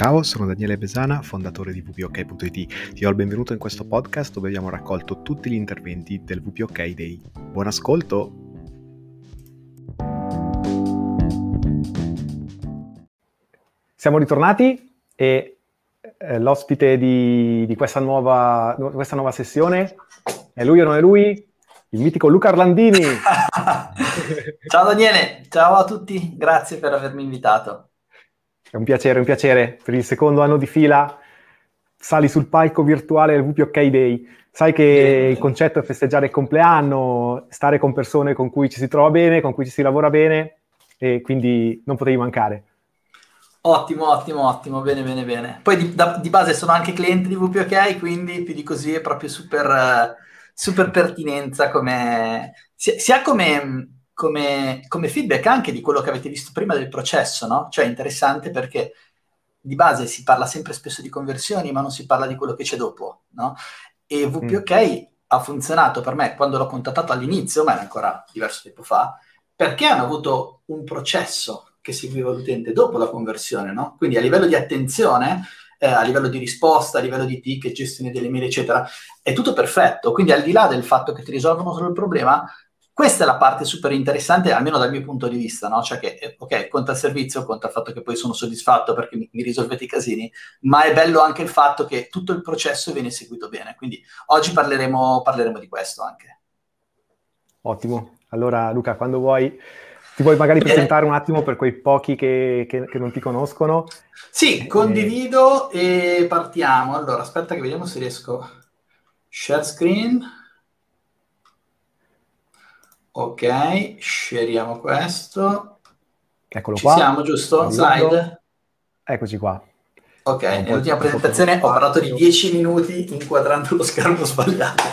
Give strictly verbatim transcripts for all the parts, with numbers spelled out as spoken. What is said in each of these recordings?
Ciao, sono Daniele Besana, fondatore di W P O K punto it. Ti do il benvenuto in questo podcast dove abbiamo raccolto tutti gli interventi del W P O K Day. Buon ascolto! Siamo ritornati e eh, l'ospite di, di questa, nuova, questa nuova sessione è lui o non è lui? Il mitico Luca Orlandini! Ciao Daniele, ciao a tutti, grazie per avermi invitato. È un piacere, un piacere. Per il secondo anno di fila sali sul palco virtuale del W P O K Day. Sai che il concetto è festeggiare il compleanno, stare con persone con cui ci si trova bene, con cui ci si lavora bene, e quindi non potevi mancare. Ottimo, ottimo, ottimo. Bene, bene, bene. Poi di, da, di base sono anche cliente di W P O K, quindi più di così è proprio super, super pertinenza come, sia come... Come, come feedback anche di quello che avete visto prima del processo, no? Cioè è interessante perché di base si parla sempre spesso di conversioni, ma non si parla di quello che c'è dopo, no? E W P O K mm. ha funzionato per me quando l'ho contattato all'inizio, ma era ancora diverso tempo fa, perché hanno avuto un processo che seguiva l'utente dopo la conversione, no? Quindi a livello di attenzione, eh, a livello di risposta, a livello di ticket, gestione delle mail, eccetera, è tutto perfetto. Quindi al di là del fatto che ti risolvono solo il problema, questa è la parte super interessante, almeno dal mio punto di vista, no? Cioè che, ok, conta il servizio, conta il fatto che poi sono soddisfatto perché mi, mi risolvete i casini, ma è bello anche il fatto che tutto il processo viene seguito bene. Quindi oggi parleremo, parleremo di questo anche. Ottimo. Allora Luca, quando vuoi, ti vuoi magari bene. presentare un attimo per quei pochi che, che, che non ti conoscono? Sì, condivido e... e partiamo. Allora, aspetta che vediamo se riesco. Share screen... Ok, sceriamo questo. Eccolo qua. Ci siamo, giusto? Arrivando. Slide. Eccoci qua. Ok, eh, nell'ultima presentazione ho parlato di dieci minuti inquadrando lo schermo sbagliato.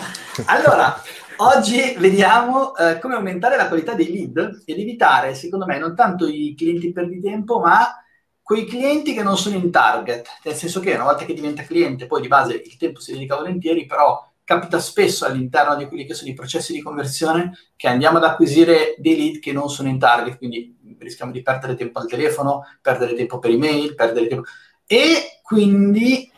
Allora, oggi vediamo eh, come aumentare la qualità dei lead ed evitare, secondo me, non tanto i clienti perditempo, ma quei clienti che non sono in target. Nel senso che una volta che diventa cliente, poi di base il tempo si dedica volentieri, però... capita spesso all'interno di quelli che sono i processi di conversione che andiamo ad acquisire dei lead che non sono in target, quindi rischiamo di perdere tempo al telefono, perdere tempo per email, perdere tempo... E quindi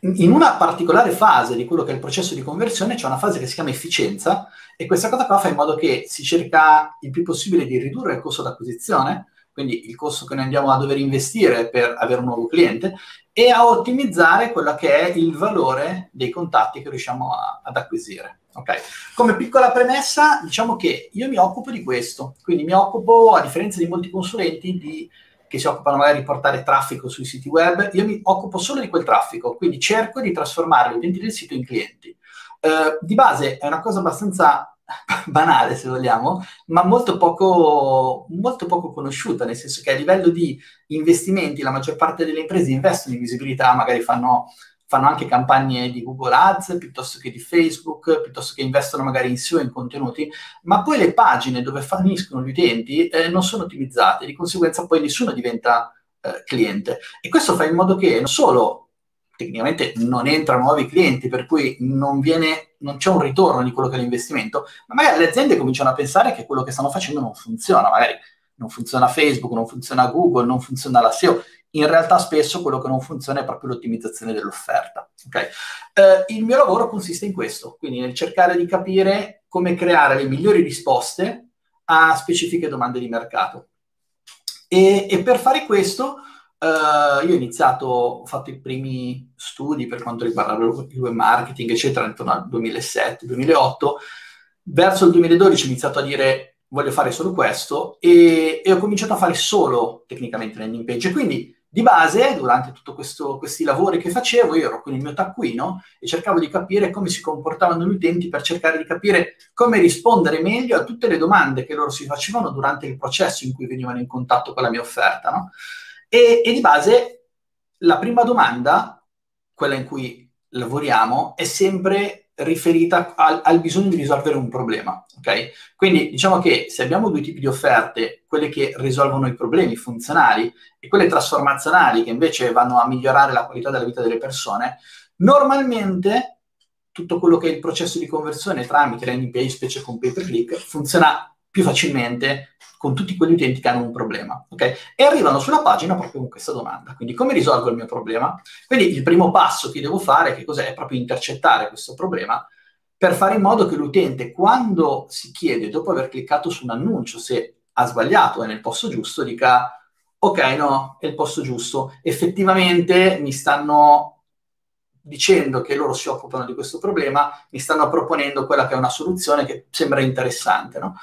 in una particolare fase di quello che è il processo di conversione c'è una fase che si chiama efficienza e questa cosa qua fa in modo che si cerca il più possibile di ridurre il costo d'acquisizione, quindi il costo che noi andiamo a dover investire per avere un nuovo cliente, e a ottimizzare quello che è il valore dei contatti che riusciamo a, ad acquisire. Okay. Come piccola premessa, diciamo che io mi occupo di questo, quindi mi occupo, a differenza di molti consulenti di, che si occupano magari di portare traffico sui siti web, io mi occupo solo di quel traffico, quindi cerco di trasformare gli utenti del sito in clienti. Eh, di base è una cosa abbastanza... banale se vogliamo, ma molto poco, molto poco conosciuta, nel senso che a livello di investimenti la maggior parte delle imprese investono in visibilità, magari fanno, fanno anche campagne di Google Ads piuttosto che di Facebook, piuttosto che investono magari in S E O, in contenuti, ma poi le pagine dove forniscono gli utenti eh, non sono ottimizzate, di conseguenza poi nessuno diventa eh, cliente, e questo fa in modo che non solo tecnicamente non entrano nuovi clienti, per cui non viene, non c'è un ritorno di quello che è l'investimento, ma magari le aziende cominciano a pensare che quello che stanno facendo non funziona, magari non funziona Facebook, non funziona Google, non funziona la S E O, in realtà spesso quello che non funziona è proprio l'ottimizzazione dell'offerta. Okay? Eh, il mio lavoro consiste in questo, quindi nel cercare di capire come creare le migliori risposte a specifiche domande di mercato. E, e per fare questo... Uh, io ho iniziato, ho fatto i primi studi per quanto riguarda il web marketing, eccetera, intorno al duemilasette duemilaotto. Verso il duemiladodici ho iniziato a dire voglio fare solo questo e, e ho cominciato a fare solo tecnicamente landing page. Quindi di base, durante tutto questo, questi lavori che facevo, io ero con il mio taccuino e cercavo di capire come si comportavano gli utenti per cercare di capire come rispondere meglio a tutte le domande che loro si facevano durante il processo in cui venivano in contatto con la mia offerta, no? E, e di base la prima domanda, quella in cui lavoriamo, è sempre riferita al, al bisogno di risolvere un problema, ok? Quindi diciamo che se abbiamo due tipi di offerte, quelle che risolvono i problemi funzionali e quelle trasformazionali che invece vanno a migliorare la qualità della vita delle persone, normalmente tutto quello che è il processo di conversione tramite landing page, specie con pay per click, funziona più facilmente con tutti quegli utenti che hanno un problema, ok? E arrivano sulla pagina proprio con questa domanda. Quindi, come risolvo il mio problema? Quindi il primo passo che devo fare, che cos'è? È proprio intercettare questo problema per fare in modo che l'utente, quando si chiede, dopo aver cliccato su un annuncio, se ha sbagliato è nel posto giusto, dica: ok, no, è il posto giusto, effettivamente mi stanno dicendo che loro si occupano di questo problema, mi stanno proponendo quella che è una soluzione che sembra interessante, no?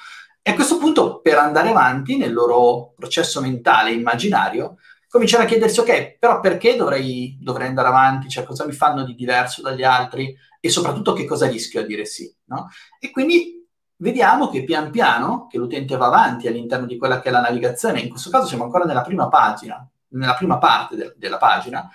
E a questo punto, per andare avanti nel loro processo mentale immaginario, cominciano a chiedersi: ok, però perché dovrei, dovrei andare avanti? Cioè, cosa mi fanno di diverso dagli altri? E soprattutto, che cosa rischio a dire sì, no? E quindi vediamo che pian piano, che l'utente va avanti all'interno di quella che è la navigazione, in questo caso siamo ancora nella prima pagina, nella prima parte de- della pagina,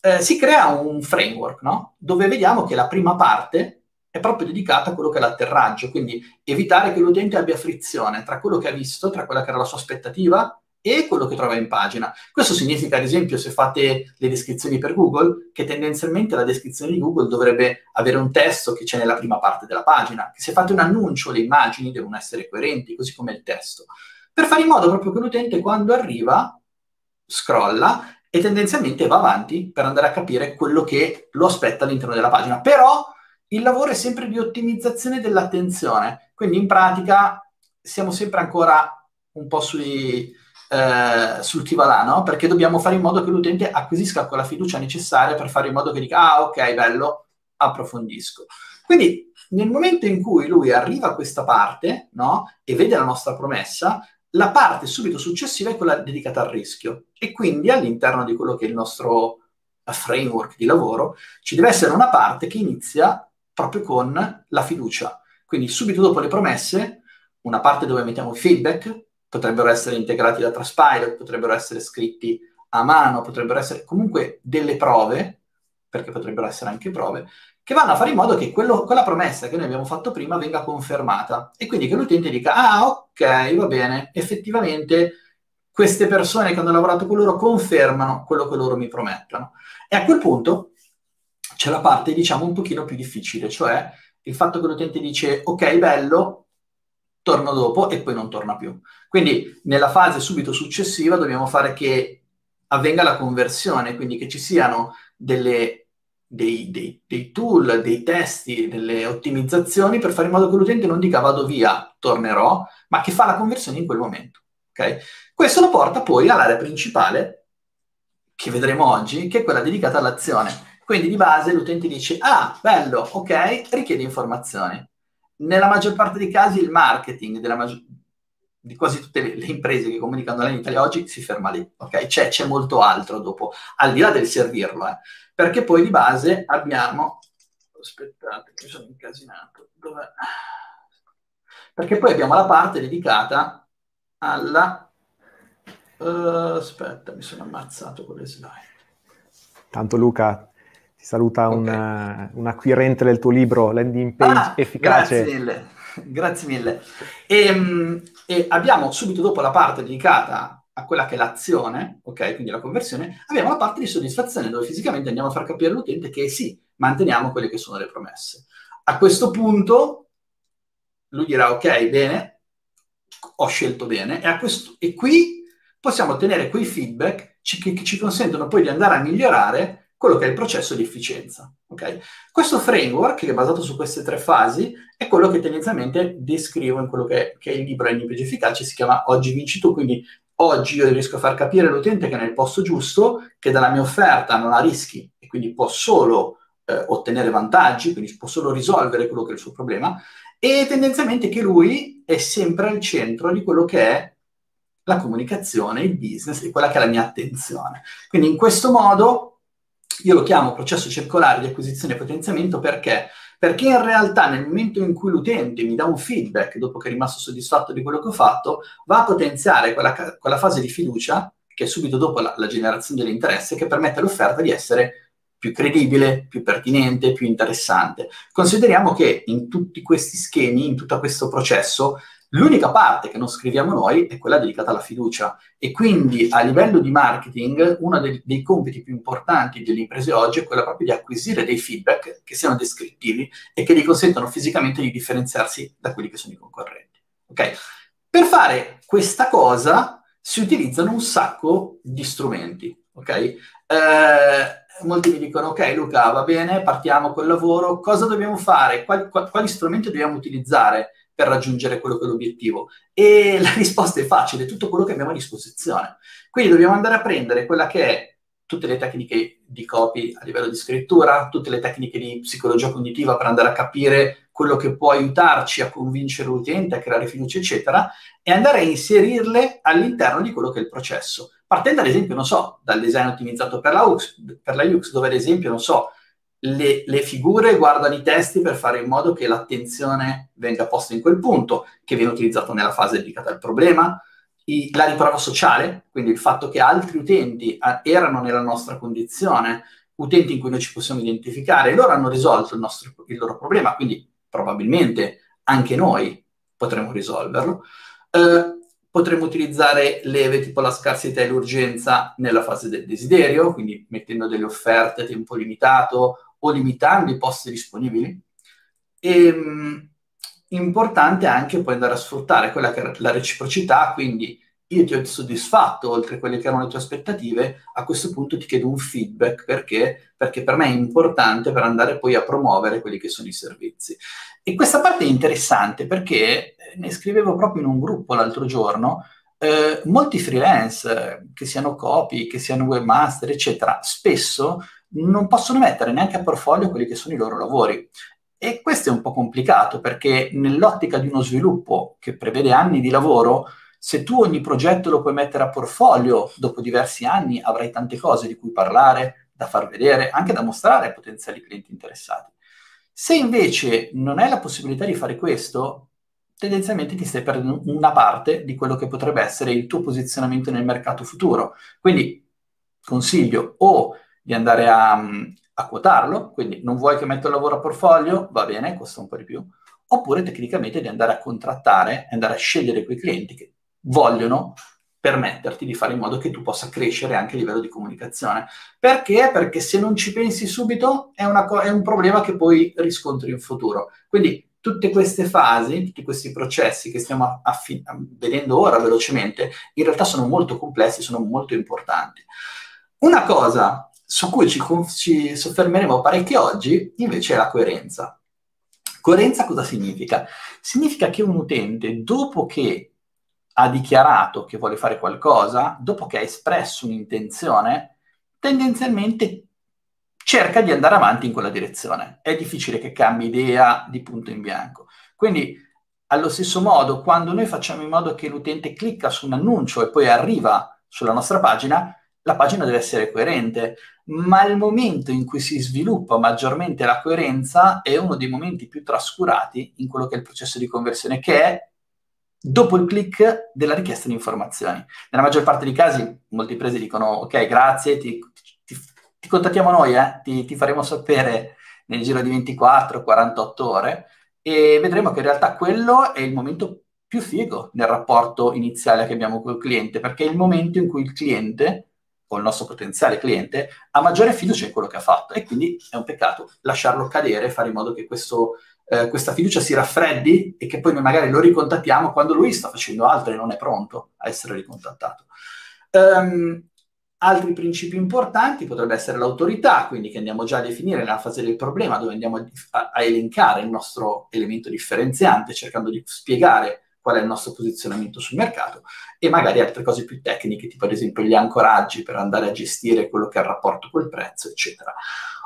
eh, si crea un framework, no? Dove vediamo che la prima parte è proprio dedicata a quello che è l'atterraggio, quindi evitare che l'utente abbia frizione tra quello che ha visto, tra quella che era la sua aspettativa e quello che trova in pagina. Questo significa, ad esempio, se fate le descrizioni per Google, che tendenzialmente la descrizione di Google dovrebbe avere un testo che c'è nella prima parte della pagina. Se fate un annuncio, le immagini devono essere coerenti, così come il testo, per fare in modo proprio che l'utente, quando arriva, scrolla e tendenzialmente va avanti per andare a capire quello che lo aspetta all'interno della pagina. Però il lavoro è sempre di ottimizzazione dell'attenzione, quindi in pratica siamo sempre ancora un po' sui... Eh, sul chi va là, no? Perché dobbiamo fare in modo che l'utente acquisisca quella fiducia necessaria per fare in modo che dica: ah, ok, bello, approfondisco. Quindi nel momento in cui lui arriva a questa parte, no? E vede la nostra promessa, la parte subito successiva è quella dedicata al rischio, e quindi all'interno di quello che è il nostro framework di lavoro ci deve essere una parte che inizia proprio con la fiducia. Quindi subito dopo le promesse, una parte dove mettiamo il feedback, potrebbero essere integrati da Trustpilot, potrebbero essere scritti a mano, potrebbero essere comunque delle prove, perché potrebbero essere anche prove, che vanno a fare in modo che quello, quella promessa che noi abbiamo fatto prima venga confermata, e quindi che l'utente dica: ah, ok, va bene, effettivamente queste persone che hanno lavorato con loro confermano quello che loro mi promettono. E a quel punto c'è la parte, diciamo, un pochino più difficile, cioè il fatto che l'utente dice: ok, bello, torno dopo, e poi non torna più. Quindi nella fase subito successiva dobbiamo fare che avvenga la conversione, quindi che ci siano delle, dei, dei, dei tool, dei testi, delle ottimizzazioni per fare in modo che l'utente non dica: vado via, tornerò, ma che fa la conversione in quel momento. Okay? Questo lo porta poi all'area principale, che vedremo oggi, che è quella dedicata all'azione. Quindi di base l'utente dice: ah, bello, ok, richiede informazioni. Nella maggior parte dei casi il marketing della maggior... di quasi tutte le, le imprese che comunicano online in Italia oggi si ferma lì, ok? C'è, c'è molto altro dopo, al di là del servirlo, eh. Perché poi di base abbiamo... Aspettate, mi sono incasinato. Dov'è? Perché poi abbiamo la parte dedicata alla... Uh, aspetta, mi sono ammazzato con le slide. Tanto Luca... saluta okay. un, un acquirente del tuo libro, Landing Page ah, Efficace. Grazie mille, grazie mille. E, e abbiamo subito dopo la parte dedicata a quella che è l'azione, ok, quindi la conversione, abbiamo la parte di soddisfazione, dove fisicamente andiamo a far capire all'utente che sì, manteniamo quelle che sono le promesse. A questo punto lui dirà: ok, bene, ho scelto bene, e, a questo, e qui possiamo ottenere quei feedback ci, che, che ci consentono poi di andare a migliorare quello che è il processo di efficienza, ok? Questo framework, che è basato su queste tre fasi, è quello che tendenzialmente descrivo in quello che è, che è il libro Landing Page Efficace, si chiama Oggi vinci tu, quindi oggi io riesco a far capire all'utente che è nel posto giusto, che dalla mia offerta non ha rischi, e quindi può solo eh, ottenere vantaggi, quindi può solo risolvere quello che è il suo problema, e tendenzialmente che lui è sempre al centro di quello che è la comunicazione, il business, e quella che è la mia attenzione. Quindi in questo modo... Io lo chiamo processo circolare di acquisizione e potenziamento perché? Perché in realtà nel momento in cui l'utente mi dà un feedback, dopo che è rimasto soddisfatto di quello che ho fatto, va a potenziare quella, quella fase di fiducia, che è subito dopo la, la generazione dell'interesse, che permette all'offerta di essere più credibile, più pertinente, più interessante. Consideriamo che in tutti questi schemi, in tutto questo processo, l'unica parte che non scriviamo noi è quella dedicata alla fiducia, e quindi a livello di marketing uno dei, dei compiti più importanti delle imprese oggi è quello proprio di acquisire dei feedback che siano descrittivi e che gli consentano fisicamente di differenziarsi da quelli che sono i concorrenti. Ok? Per fare questa cosa si utilizzano un sacco di strumenti, ok? Eh, molti mi dicono, ok Luca, va bene, partiamo col lavoro, cosa dobbiamo fare? Quali, quali strumenti dobbiamo utilizzare per raggiungere quello che è l'obiettivo? E la risposta è facile, è tutto quello che abbiamo a disposizione. Quindi dobbiamo andare a prendere quella che è tutte le tecniche di copy a livello di scrittura, tutte le tecniche di psicologia cognitiva per andare a capire quello che può aiutarci a convincere l'utente, a creare fiducia, eccetera, e andare a inserirle all'interno di quello che è il processo. Partendo, ad esempio, non so, dal design ottimizzato per la U X, per la U X dove, ad esempio, non so, le, le figure guardano i testi per fare in modo che l'attenzione venga posta in quel punto, che viene utilizzato nella fase dedicata al problema, la riprova sociale, quindi il fatto che altri utenti erano nella nostra condizione, utenti in cui noi ci possiamo identificare, e loro hanno risolto il, nostro, il loro problema, quindi probabilmente anche noi potremo risolverlo. Eh, potremmo utilizzare leve tipo la scarsità e l'urgenza nella fase del desiderio, quindi mettendo delle offerte a tempo limitato o limitando i posti disponibili. E, importante anche poi andare a sfruttare quella che è la reciprocità, quindi io ti ho soddisfatto oltre quelle che erano le tue aspettative, a questo punto ti chiedo un feedback, perché? Perché per me è importante per andare poi a promuovere quelli che sono i servizi. E questa parte è interessante perché ne scrivevo proprio in un gruppo l'altro giorno, eh, molti freelance, che siano copy, che siano webmaster, eccetera, spesso non possono mettere neanche a portfolio quelli che sono i loro lavori. E questo è un po' complicato, perché nell'ottica di uno sviluppo che prevede anni di lavoro, se tu ogni progetto lo puoi mettere a portfolio, dopo diversi anni avrai tante cose di cui parlare, da far vedere, anche da mostrare ai potenziali clienti interessati. Se invece non hai la possibilità di fare questo, tendenzialmente ti stai perdendo una parte di quello che potrebbe essere il tuo posizionamento nel mercato futuro. Quindi consiglio o di andare a... a quotarlo, quindi non vuoi che metta il lavoro a portfolio, va bene, costa un po' di più, oppure tecnicamente di andare a contrattare, andare a scegliere quei clienti che vogliono permetterti di fare in modo che tu possa crescere anche a livello di comunicazione. Perché? Perché se non ci pensi subito è, una co- è un problema che poi riscontri in futuro. Quindi tutte queste fasi, tutti questi processi che stiamo affi- vedendo ora velocemente, in realtà sono molto complessi, sono molto importanti. Una cosa su cui ci, ci soffermeremo parecchio oggi, invece, è la coerenza. Coerenza cosa significa? Significa che un utente, dopo che ha dichiarato che vuole fare qualcosa, dopo che ha espresso un'intenzione, tendenzialmente cerca di andare avanti in quella direzione. È difficile che cambi idea di punto in bianco. Quindi, allo stesso modo, quando noi facciamo in modo che l'utente clicca su un annuncio e poi arriva sulla nostra pagina, la pagina deve essere coerente, ma il momento in cui si sviluppa maggiormente la coerenza è uno dei momenti più trascurati in quello che è il processo di conversione, che è dopo il click della richiesta di informazioni. Nella maggior parte dei casi, molte imprese dicono, ok, grazie, ti, ti, ti contattiamo noi, eh, ti, ti faremo sapere nel giro di ventiquattro quarantotto ore, e vedremo che in realtà quello è il momento più figo nel rapporto iniziale che abbiamo col cliente, perché è il momento in cui il cliente, o il nostro potenziale cliente, ha maggiore fiducia in quello che ha fatto, e quindi è un peccato lasciarlo cadere, fare in modo che questo, eh, questa fiducia si raffreddi e che poi noi magari lo ricontattiamo quando lui sta facendo altro e non è pronto a essere ricontattato. Um, altri principi importanti potrebbe essere l'autorità, quindi che andiamo già a definire nella fase del problema, dove andiamo a, a elencare il nostro elemento differenziante, cercando di spiegare qual è il nostro posizionamento sul mercato, e magari altre cose più tecniche, tipo ad esempio gli ancoraggi per andare a gestire quello che è il rapporto col prezzo, eccetera.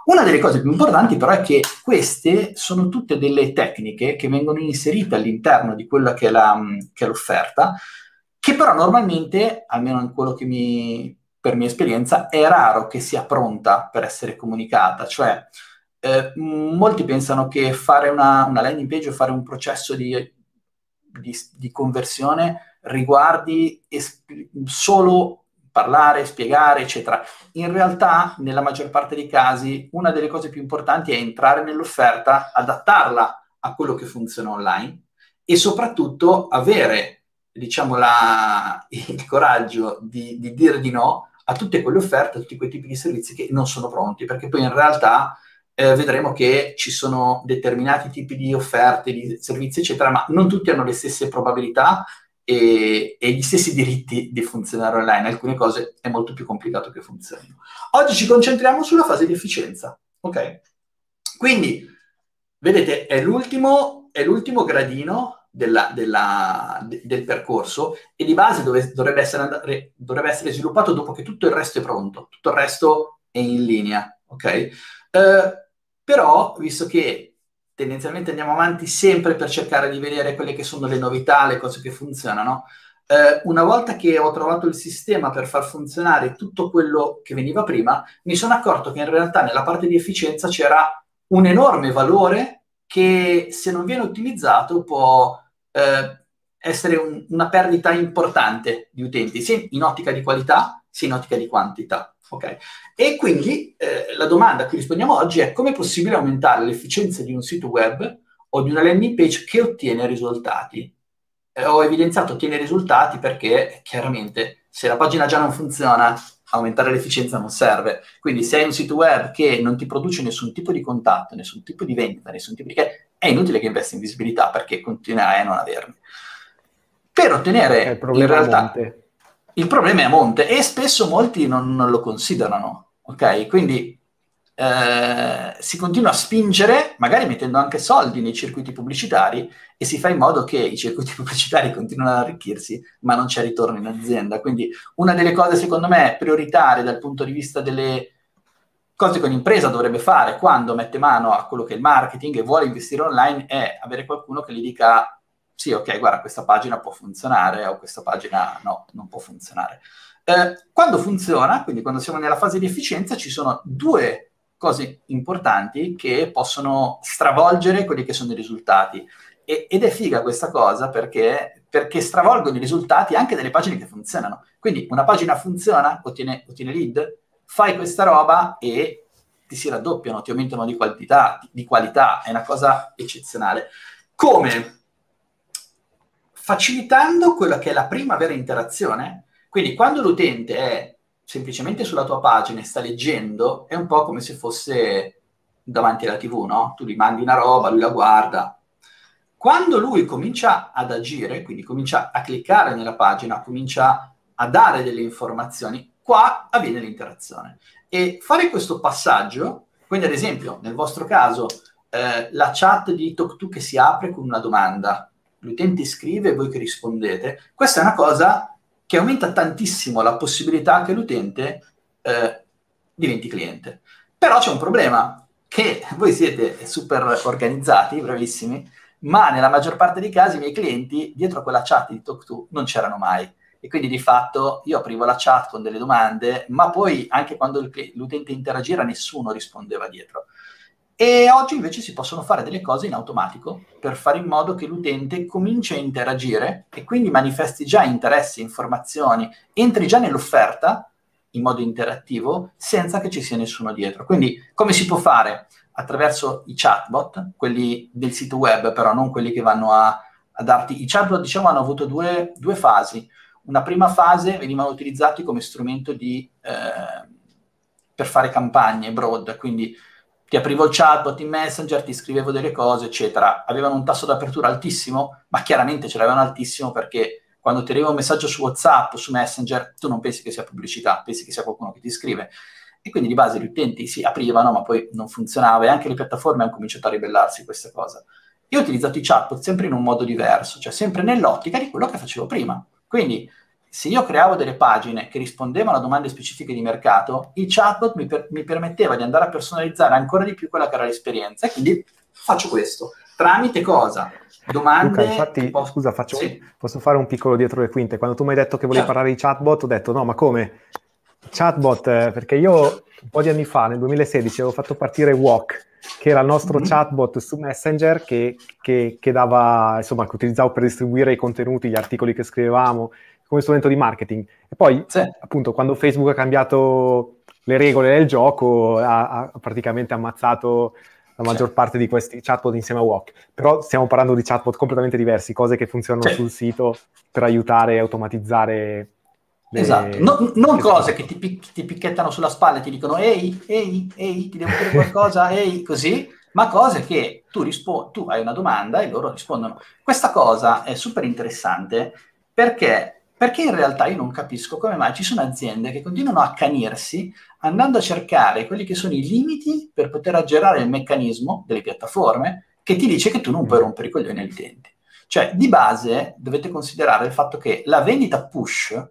Una delle cose più importanti però è che queste sono tutte delle tecniche che vengono inserite all'interno di quella che è, la, che è l'offerta, che però normalmente, almeno in quello che mi, per mia esperienza, è raro che sia pronta per essere comunicata, cioè eh, molti pensano che fare una, una landing page o fare un processo di Di, di conversione riguardi esp- solo parlare, spiegare, eccetera. In realtà, nella maggior parte dei casi, una delle cose più importanti è entrare nell'offerta, adattarla a quello che funziona online e soprattutto avere, diciamo, la, il coraggio di, di dire di no a tutte quelle offerte, a tutti quei tipi di servizi che non sono pronti, perché poi in realtà Eh, vedremo che ci sono determinati tipi di offerte, di servizi, eccetera, ma non tutti hanno le stesse probabilità e, e gli stessi diritti di funzionare online. Alcune cose è molto più complicato che funzionino. Oggi ci concentriamo sulla fase di efficienza, ok? Quindi, vedete, è l'ultimo, è l'ultimo gradino della, della, de, del percorso e di base dove, dovrebbe, essere andare, dovrebbe essere sviluppato dopo che tutto il resto è pronto, tutto il resto è in linea, ok? Uh, però, visto che tendenzialmente andiamo avanti sempre per cercare di vedere quelle che sono le novità, le cose che funzionano, eh, una volta che ho trovato il sistema per far funzionare tutto quello che veniva prima, mi sono accorto che in realtà nella parte di efficienza c'era un enorme valore che, se non viene utilizzato, può eh, essere un, una perdita importante di utenti, sia in ottica di qualità, sia in ottica di quantità. Okay. E quindi eh, la domanda a cui rispondiamo oggi è: come è possibile aumentare l'efficienza di un sito web o di una landing page che ottiene risultati? Eh, ho evidenziato ottiene risultati perché chiaramente se la pagina già non funziona, aumentare l'efficienza non serve. Quindi se hai un sito web che non ti produce nessun tipo di contatto, nessun tipo di vendita, nessun tipo di... è inutile che investi in visibilità perché continuerai a non averne. Per ottenere è il problema in realtà... Monte. Il problema è a monte e spesso molti non, non lo considerano, ok? Quindi eh, si continua a spingere, magari mettendo anche soldi nei circuiti pubblicitari, e si fa in modo che i circuiti pubblicitari continuino ad arricchirsi, ma non c'è ritorno in azienda. Quindi una delle cose, secondo me, prioritarie dal punto di vista delle cose che un'impresa dovrebbe fare quando mette mano a quello che è il marketing e vuole investire online è avere qualcuno che gli dica: sì, ok, guarda, questa pagina può funzionare o questa pagina no, non può funzionare. Eh, quando funziona, quindi quando siamo nella fase di efficienza, ci sono due cose importanti che possono stravolgere quelli che sono i risultati. E, ed è figa questa cosa perché, perché stravolgono i risultati anche delle pagine che funzionano. Quindi una pagina funziona, ottiene, ottiene lead, fai questa roba e ti si raddoppiano, ti aumentano di qualità, di qualità. È una cosa eccezionale. Come? Facilitando quella che è la prima vera interazione. Quindi quando l'utente è semplicemente sulla tua pagina e sta leggendo, è un po' come se fosse davanti alla tivù, no? Tu gli mandi una roba, lui la guarda. Quando lui comincia ad agire, quindi comincia a cliccare nella pagina, comincia a dare delle informazioni, qua avviene l'interazione. E fare questo passaggio, quindi ad esempio nel vostro caso eh, la chat di Talk due che si apre con una domanda, l'utente scrive e voi che rispondete, questa è una cosa che aumenta tantissimo la possibilità che l'utente eh, diventi cliente. Però c'è un problema, che voi siete super organizzati, bravissimi, ma nella maggior parte dei casi i miei clienti dietro a quella chat di Talk due non c'erano mai. E quindi di fatto io aprivo la chat con delle domande, ma poi anche quando l'utente interagiva nessuno rispondeva dietro. E oggi invece si possono fare delle cose in automatico per fare in modo che l'utente cominci a interagire e quindi manifesti già interessi, informazioni, entri già nell'offerta in modo interattivo senza che ci sia nessuno dietro. Quindi come si può fare? Attraverso i chatbot, quelli del sito web, però non quelli che vanno a, a darti... I chatbot, diciamo, hanno avuto due, due fasi. Una prima fase venivano utilizzati come strumento di, eh, per fare campagne broad, quindi... ti aprivo il chatbot in Messenger, ti scrivevo delle cose, eccetera. Avevano un tasso d'apertura altissimo, ma chiaramente ce l'avevano altissimo perché quando ti arriva un messaggio su WhatsApp o su Messenger, tu non pensi che sia pubblicità, pensi che sia qualcuno che ti scrive. E quindi di base gli utenti si aprivano, ma poi non funzionava, e anche le piattaforme hanno cominciato a ribellarsi a questa cosa. Io ho utilizzato i chatbot sempre in un modo diverso, cioè sempre nell'ottica di quello che facevo prima. Quindi se io creavo delle pagine che rispondevano a domande specifiche di mercato, il chatbot mi, per- mi permetteva di andare a personalizzare ancora di più quella che era l'esperienza. E quindi faccio questo. Tramite cosa? Domande... Luca, infatti, posso... scusa, faccio sì. un... posso fare un piccolo dietro le quinte. Quando tu mi hai detto che volevi certo. parlare di chatbot, ho detto no, ma come? Chatbot, perché io un po' di anni fa, nel duemilasedici, avevo fatto partire Wok, che era il nostro mm-hmm. chatbot su Messenger che, che, che dava, insomma, che utilizzavo per distribuire i contenuti, gli articoli che scrivevamo, come strumento di marketing. E poi, sì. appunto, quando Facebook ha cambiato le regole del gioco, ha, ha praticamente ammazzato la maggior sì. parte di questi chatbot insieme a Wok. Però stiamo parlando di chatbot completamente diversi, cose che funzionano sì. sul sito per aiutare e automatizzare... Le... Esatto, no, non cose che ti, pic- ti picchettano sulla spalla e ti dicono ehi, ehi, ehi, ti devo dire qualcosa, ehi, così, ma cose che tu, rispo- tu hai una domanda e loro rispondono. Questa cosa è super interessante Perché? Perché in realtà io non capisco come mai ci sono aziende che continuano a accanirsi andando a cercare quelli che sono i limiti per poter aggirare il meccanismo delle piattaforme che ti dice che tu non puoi rompere i coglioni agli utenti. Cioè, di base, dovete considerare il fatto che la vendita push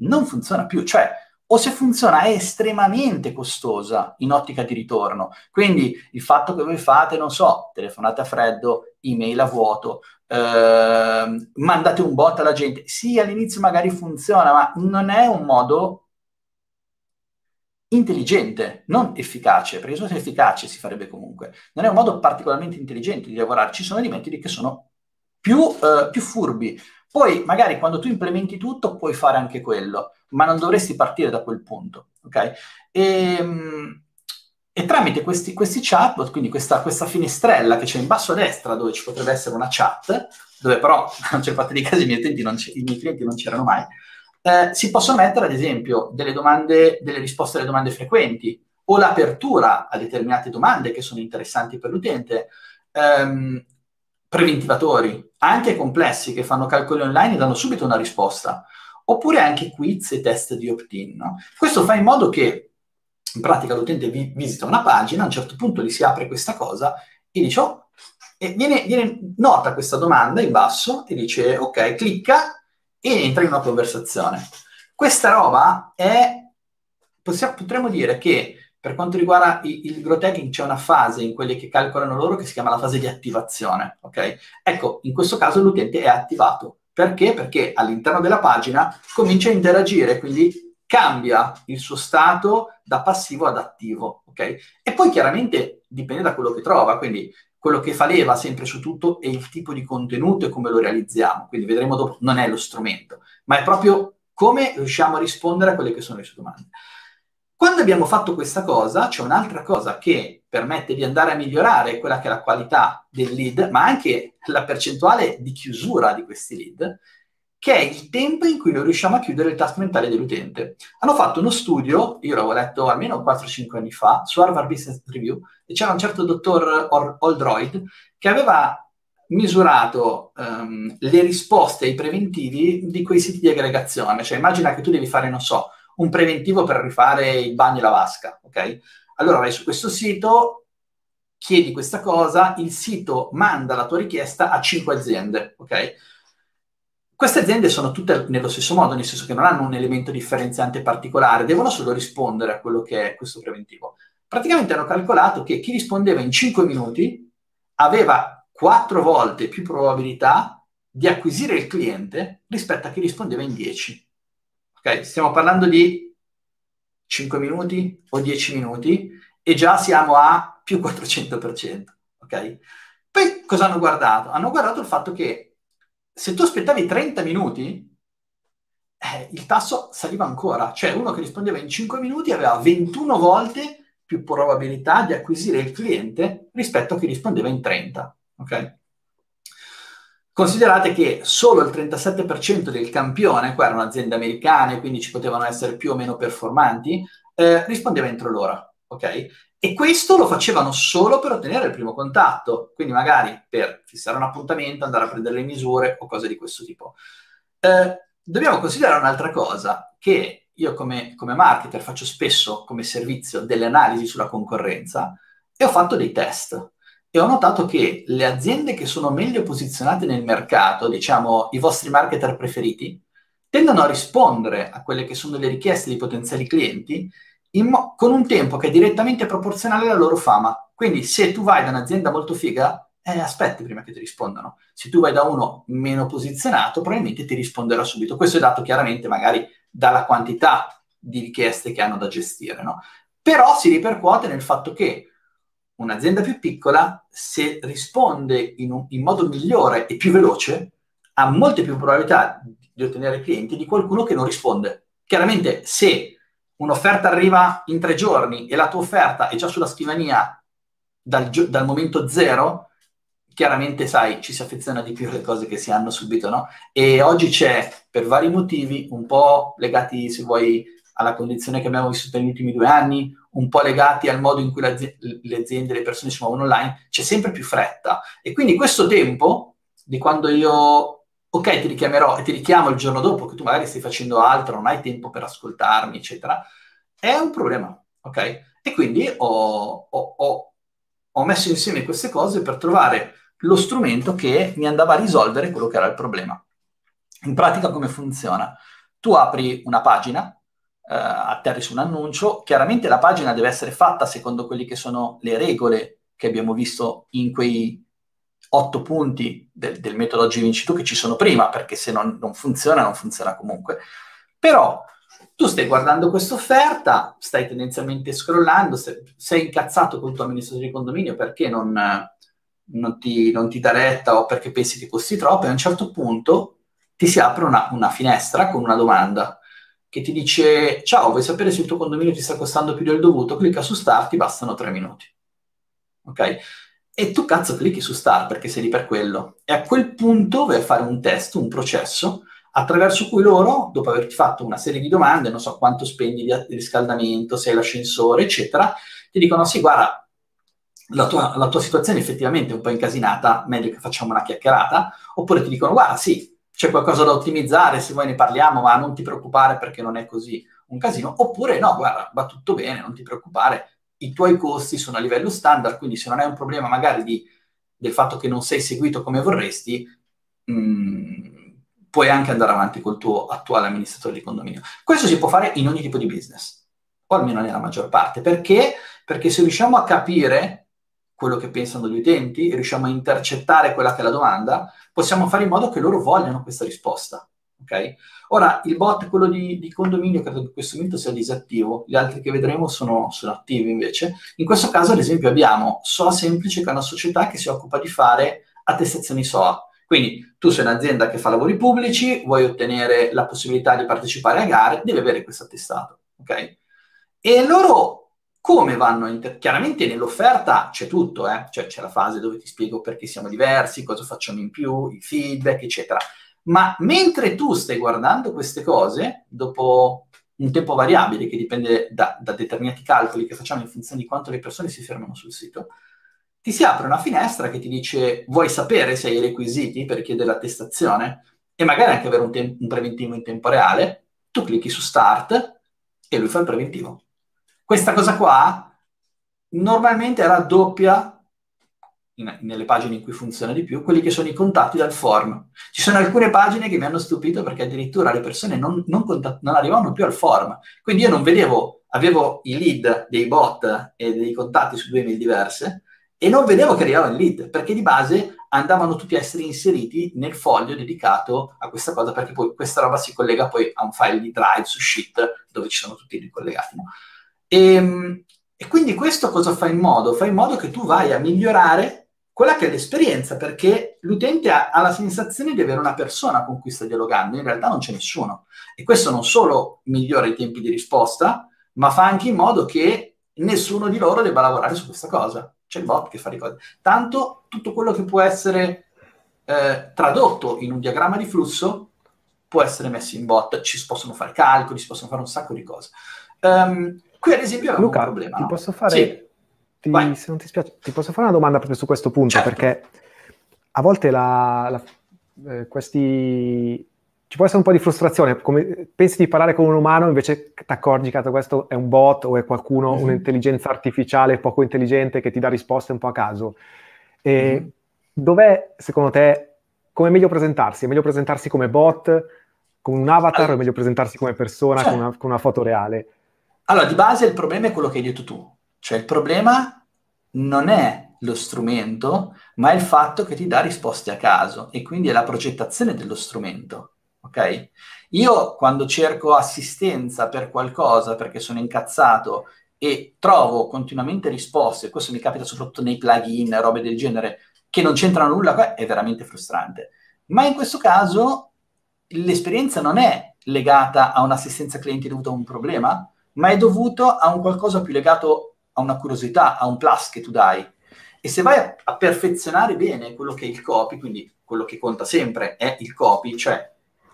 non funziona più, cioè, o se funziona è estremamente costosa in ottica di ritorno. Quindi il fatto che voi fate, non so, telefonate a freddo, email a vuoto, eh, mandate un bot alla gente, sì, all'inizio magari funziona, ma non è un modo intelligente, non efficace, perché se fosse efficace si farebbe comunque. Non è un modo particolarmente intelligente di lavorare, ci sono elementi che sono più, eh, più furbi. Poi magari quando tu implementi tutto puoi fare anche quello, ma non dovresti partire da quel punto, ok? E, e tramite questi, questi chatbot, quindi questa, questa finestrella che c'è in basso a destra dove ci potrebbe essere una chat, dove però non c'è parte di casi i miei clienti non, i miei clienti non c'erano mai, eh, si possono mettere ad esempio delle domande, delle risposte alle domande frequenti o l'apertura a determinate domande che sono interessanti per l'utente, ehm, preventivatori, anche complessi, che fanno calcoli online e danno subito una risposta, oppure anche quiz e test di opt-in, no? Questo fa in modo che, in pratica, l'utente vi- visita una pagina, a un certo punto gli si apre questa cosa e dice, oh, e viene, viene, nota questa domanda in basso e dice, ok, clicca e entra in una conversazione. Questa roba è, possiamo, potremmo dire che, per quanto riguarda il, il growth hacking, c'è una fase in quelle che calcolano loro che si chiama la fase di attivazione, ok? Ecco, in questo caso l'utente è attivato. Perché? Perché all'interno della pagina comincia a interagire, quindi cambia il suo stato da passivo ad attivo, ok? E poi chiaramente dipende da quello che trova, quindi quello che fa leva sempre su tutto è il tipo di contenuto e come lo realizziamo, quindi vedremo dopo, non è lo strumento, ma è proprio come riusciamo a rispondere a quelle che sono le sue domande. Quando abbiamo fatto questa cosa, c'è un'altra cosa che permette di andare a migliorare quella che è la qualità del lead, ma anche la percentuale di chiusura di questi lead, che è il tempo in cui noi riusciamo a chiudere il tasto mentale dell'utente. Hanno fatto uno studio, io l'avevo letto almeno quattro o cinque anni fa, su Harvard Business Review, e c'era un certo dottor Oldroyd che aveva misurato um, le risposte ai preventivi di quei siti di aggregazione. Cioè, immagina che tu devi fare, non so, un preventivo per rifare il bagno e la vasca, ok? Allora vai su questo sito, chiedi questa cosa, il sito manda la tua richiesta a cinque aziende, ok? Queste aziende sono tutte nello stesso modo, nel senso che non hanno un elemento differenziante particolare, devono solo rispondere a quello che è questo preventivo. Praticamente hanno calcolato che chi rispondeva in cinque minuti aveva quattro volte più probabilità di acquisire il cliente rispetto a chi rispondeva in dieci. Ok, stiamo parlando di cinque minuti o dieci minuti e già siamo a più quattrocento per cento, ok? Poi cosa hanno guardato? Hanno guardato il fatto che se tu aspettavi trenta minuti, eh, il tasso saliva ancora. Cioè uno che rispondeva in cinque minuti aveva ventuno volte più probabilità di acquisire il cliente rispetto a chi rispondeva in trenta, ok? Considerate che solo il trentasette per cento del campione, qua erano aziende americane, quindi ci potevano essere più o meno performanti, eh, rispondeva entro l'ora, ok? E questo lo facevano solo per ottenere il primo contatto, quindi magari per fissare un appuntamento, andare a prendere le misure o cose di questo tipo. Eh, dobbiamo considerare un'altra cosa, che io come, come marketer faccio spesso come servizio delle analisi sulla concorrenza e ho fatto dei test. E ho notato che le aziende che sono meglio posizionate nel mercato, diciamo i vostri marketer preferiti, tendono a rispondere a quelle che sono le richieste di potenziali clienti in mo- con un tempo che è direttamente proporzionale alla loro fama. Quindi se tu vai da un'azienda molto figa, eh, aspetti prima che ti rispondano. Se tu vai da uno meno posizionato, probabilmente ti risponderà subito. Questo è dato chiaramente magari dalla quantità di richieste che hanno da gestire, no? Però si ripercuote nel fatto che un'azienda più piccola, se risponde in, un, in modo migliore e più veloce, ha molte più probabilità di ottenere clienti di qualcuno che non risponde. Chiaramente, se un'offerta arriva in tre giorni e la tua offerta è già sulla scrivania dal, dal momento zero, chiaramente, sai, ci si affeziona di più alle cose che si hanno subito, no? E oggi c'è, per vari motivi, un po' legati, se vuoi, alla condizione che abbiamo vissuto negli ultimi due anni, un po' legati al modo in cui le aziende, le persone si muovono online, c'è sempre più fretta. E quindi questo tempo, di quando io ok, ti richiamerò e ti richiamo il giorno dopo che tu magari stai facendo altro, non hai tempo per ascoltarmi, eccetera, è un problema, ok? E quindi ho, ho, ho, ho messo insieme queste cose per trovare lo strumento che mi andava a risolvere quello che era il problema. In pratica come funziona? Tu apri una pagina, eh, atterri su un annuncio, chiaramente la pagina deve essere fatta secondo quelle che sono le regole che abbiamo visto in quei otto punti del, del metodo Oggi vinci tu che ci sono prima, perché se non, non funziona, non funziona comunque. Però tu stai guardando questa offerta, stai tendenzialmente scrollando, se, sei incazzato col tuo amministratore di condominio perché non, non, ti, non ti dà retta o perché pensi che costi troppo, e a un certo punto ti si apre una, una finestra con una domanda che ti dice: ciao, vuoi sapere se il tuo condominio ti sta costando più del dovuto? Clicca su Start, ti bastano tre minuti. Ok? E tu cazzo clicchi su Start perché sei lì per quello. E a quel punto vai a fare un test, un processo, attraverso cui loro, dopo averti fatto una serie di domande, non so quanto spendi di riscaldamento, se hai l'ascensore, eccetera, ti dicono: sì, guarda, La tua, la tua situazione è effettivamente un po' incasinata, meglio che facciamo una chiacchierata. Oppure ti dicono: guarda, sì, c'è qualcosa da ottimizzare, se vuoi ne parliamo, ma non ti preoccupare perché non è così un casino. Oppure no, guarda, va tutto bene, non ti preoccupare, i tuoi costi sono a livello standard, quindi se non hai un problema magari di, del fatto che non sei seguito come vorresti, mh, puoi anche andare avanti col tuo attuale amministratore di condominio. Questo si può fare in ogni tipo di business, o almeno nella maggior parte. Perché? Perché se riusciamo a capire quello che pensano gli utenti, e riusciamo a intercettare quella che è la domanda, possiamo fare in modo che loro vogliano questa risposta, ok? Ora, il bot, quello di, di condominio, credo che in questo momento sia disattivo, gli altri che vedremo sono, sono attivi invece. In questo caso, ad esempio, abbiamo Soa Semplice, che è una società che si occupa di fare attestazioni S O A. Quindi tu sei un'azienda che fa lavori pubblici, vuoi ottenere la possibilità di partecipare a gare, devi avere questo attestato, ok? E loro... come vanno? A inter- chiaramente nell'offerta c'è tutto, eh? Cioè c'è la fase dove ti spiego perché siamo diversi, cosa facciamo in più, i feedback, eccetera. Ma mentre tu stai guardando queste cose, dopo un tempo variabile che dipende da, da determinati calcoli che facciamo in funzione di quanto le persone si fermano sul sito, ti si apre una finestra che ti dice: vuoi sapere se hai i requisiti per chiedere l'attestazione? E magari anche avere un, te- un preventivo in tempo reale. Tu clicchi su Start e lui fa il preventivo. Questa cosa qua normalmente raddoppia, in, nelle pagine in cui funziona di più, quelli che sono i contatti dal form. Ci sono alcune pagine che mi hanno stupito perché addirittura le persone non, non, contatt- non arrivavano più al form. Quindi io non vedevo, avevo i lead dei bot e dei contatti su due mail diverse e non vedevo che arrivava il lead, perché di base andavano tutti a essere inseriti nel foglio dedicato a questa cosa, perché poi questa roba si collega poi a un file di Drive su Sheet dove ci sono tutti ricollegati, no? E, e quindi questo cosa fa in modo? Fa in modo che tu vai a migliorare quella che è l'esperienza, perché l'utente ha, ha la sensazione di avere una persona con cui sta dialogando, in realtà non c'è nessuno. E questo non solo migliora i tempi di risposta, ma fa anche in modo che nessuno di loro debba lavorare su questa cosa. C'è il bot che fa le cose. Tanto tutto quello che può essere eh, tradotto in un diagramma di flusso può essere messo in bot, ci si possono fare calcoli, si possono fare un sacco di cose. Um, Qui ad esempio è un problema. Ti no? posso fare, sì. ti, se non ti spiace, ti posso fare una domanda proprio su questo punto, certo. Perché a volte la, la, eh, questi ci può essere un po' di frustrazione, come pensi di parlare con un umano, invece ti accorgi che questo è un bot o è qualcuno, mm-hmm. un'intelligenza artificiale poco intelligente che ti dà risposte un po' a caso. E mm-hmm. Dov'è, secondo te, come è meglio presentarsi? È meglio presentarsi come bot, con un avatar, allora, o è meglio presentarsi come persona, cioè, con, una, con una foto reale? Allora, di base il problema è quello che hai detto tu, cioè il problema non è lo strumento, ma è il fatto che ti dà risposte a caso, e quindi è la progettazione dello strumento, ok? Io quando cerco assistenza per qualcosa perché sono incazzato e trovo continuamente risposte, questo mi capita soprattutto nei plugin, robe del genere, che non c'entrano nulla, è veramente frustrante. Ma in questo caso l'esperienza non è legata a un'assistenza clienti dovuta a un problema, ma è dovuto a un qualcosa più legato a una curiosità, a un plus che tu dai. E se vai a perfezionare bene quello che è il copy, quindi quello che conta sempre è il copy, cioè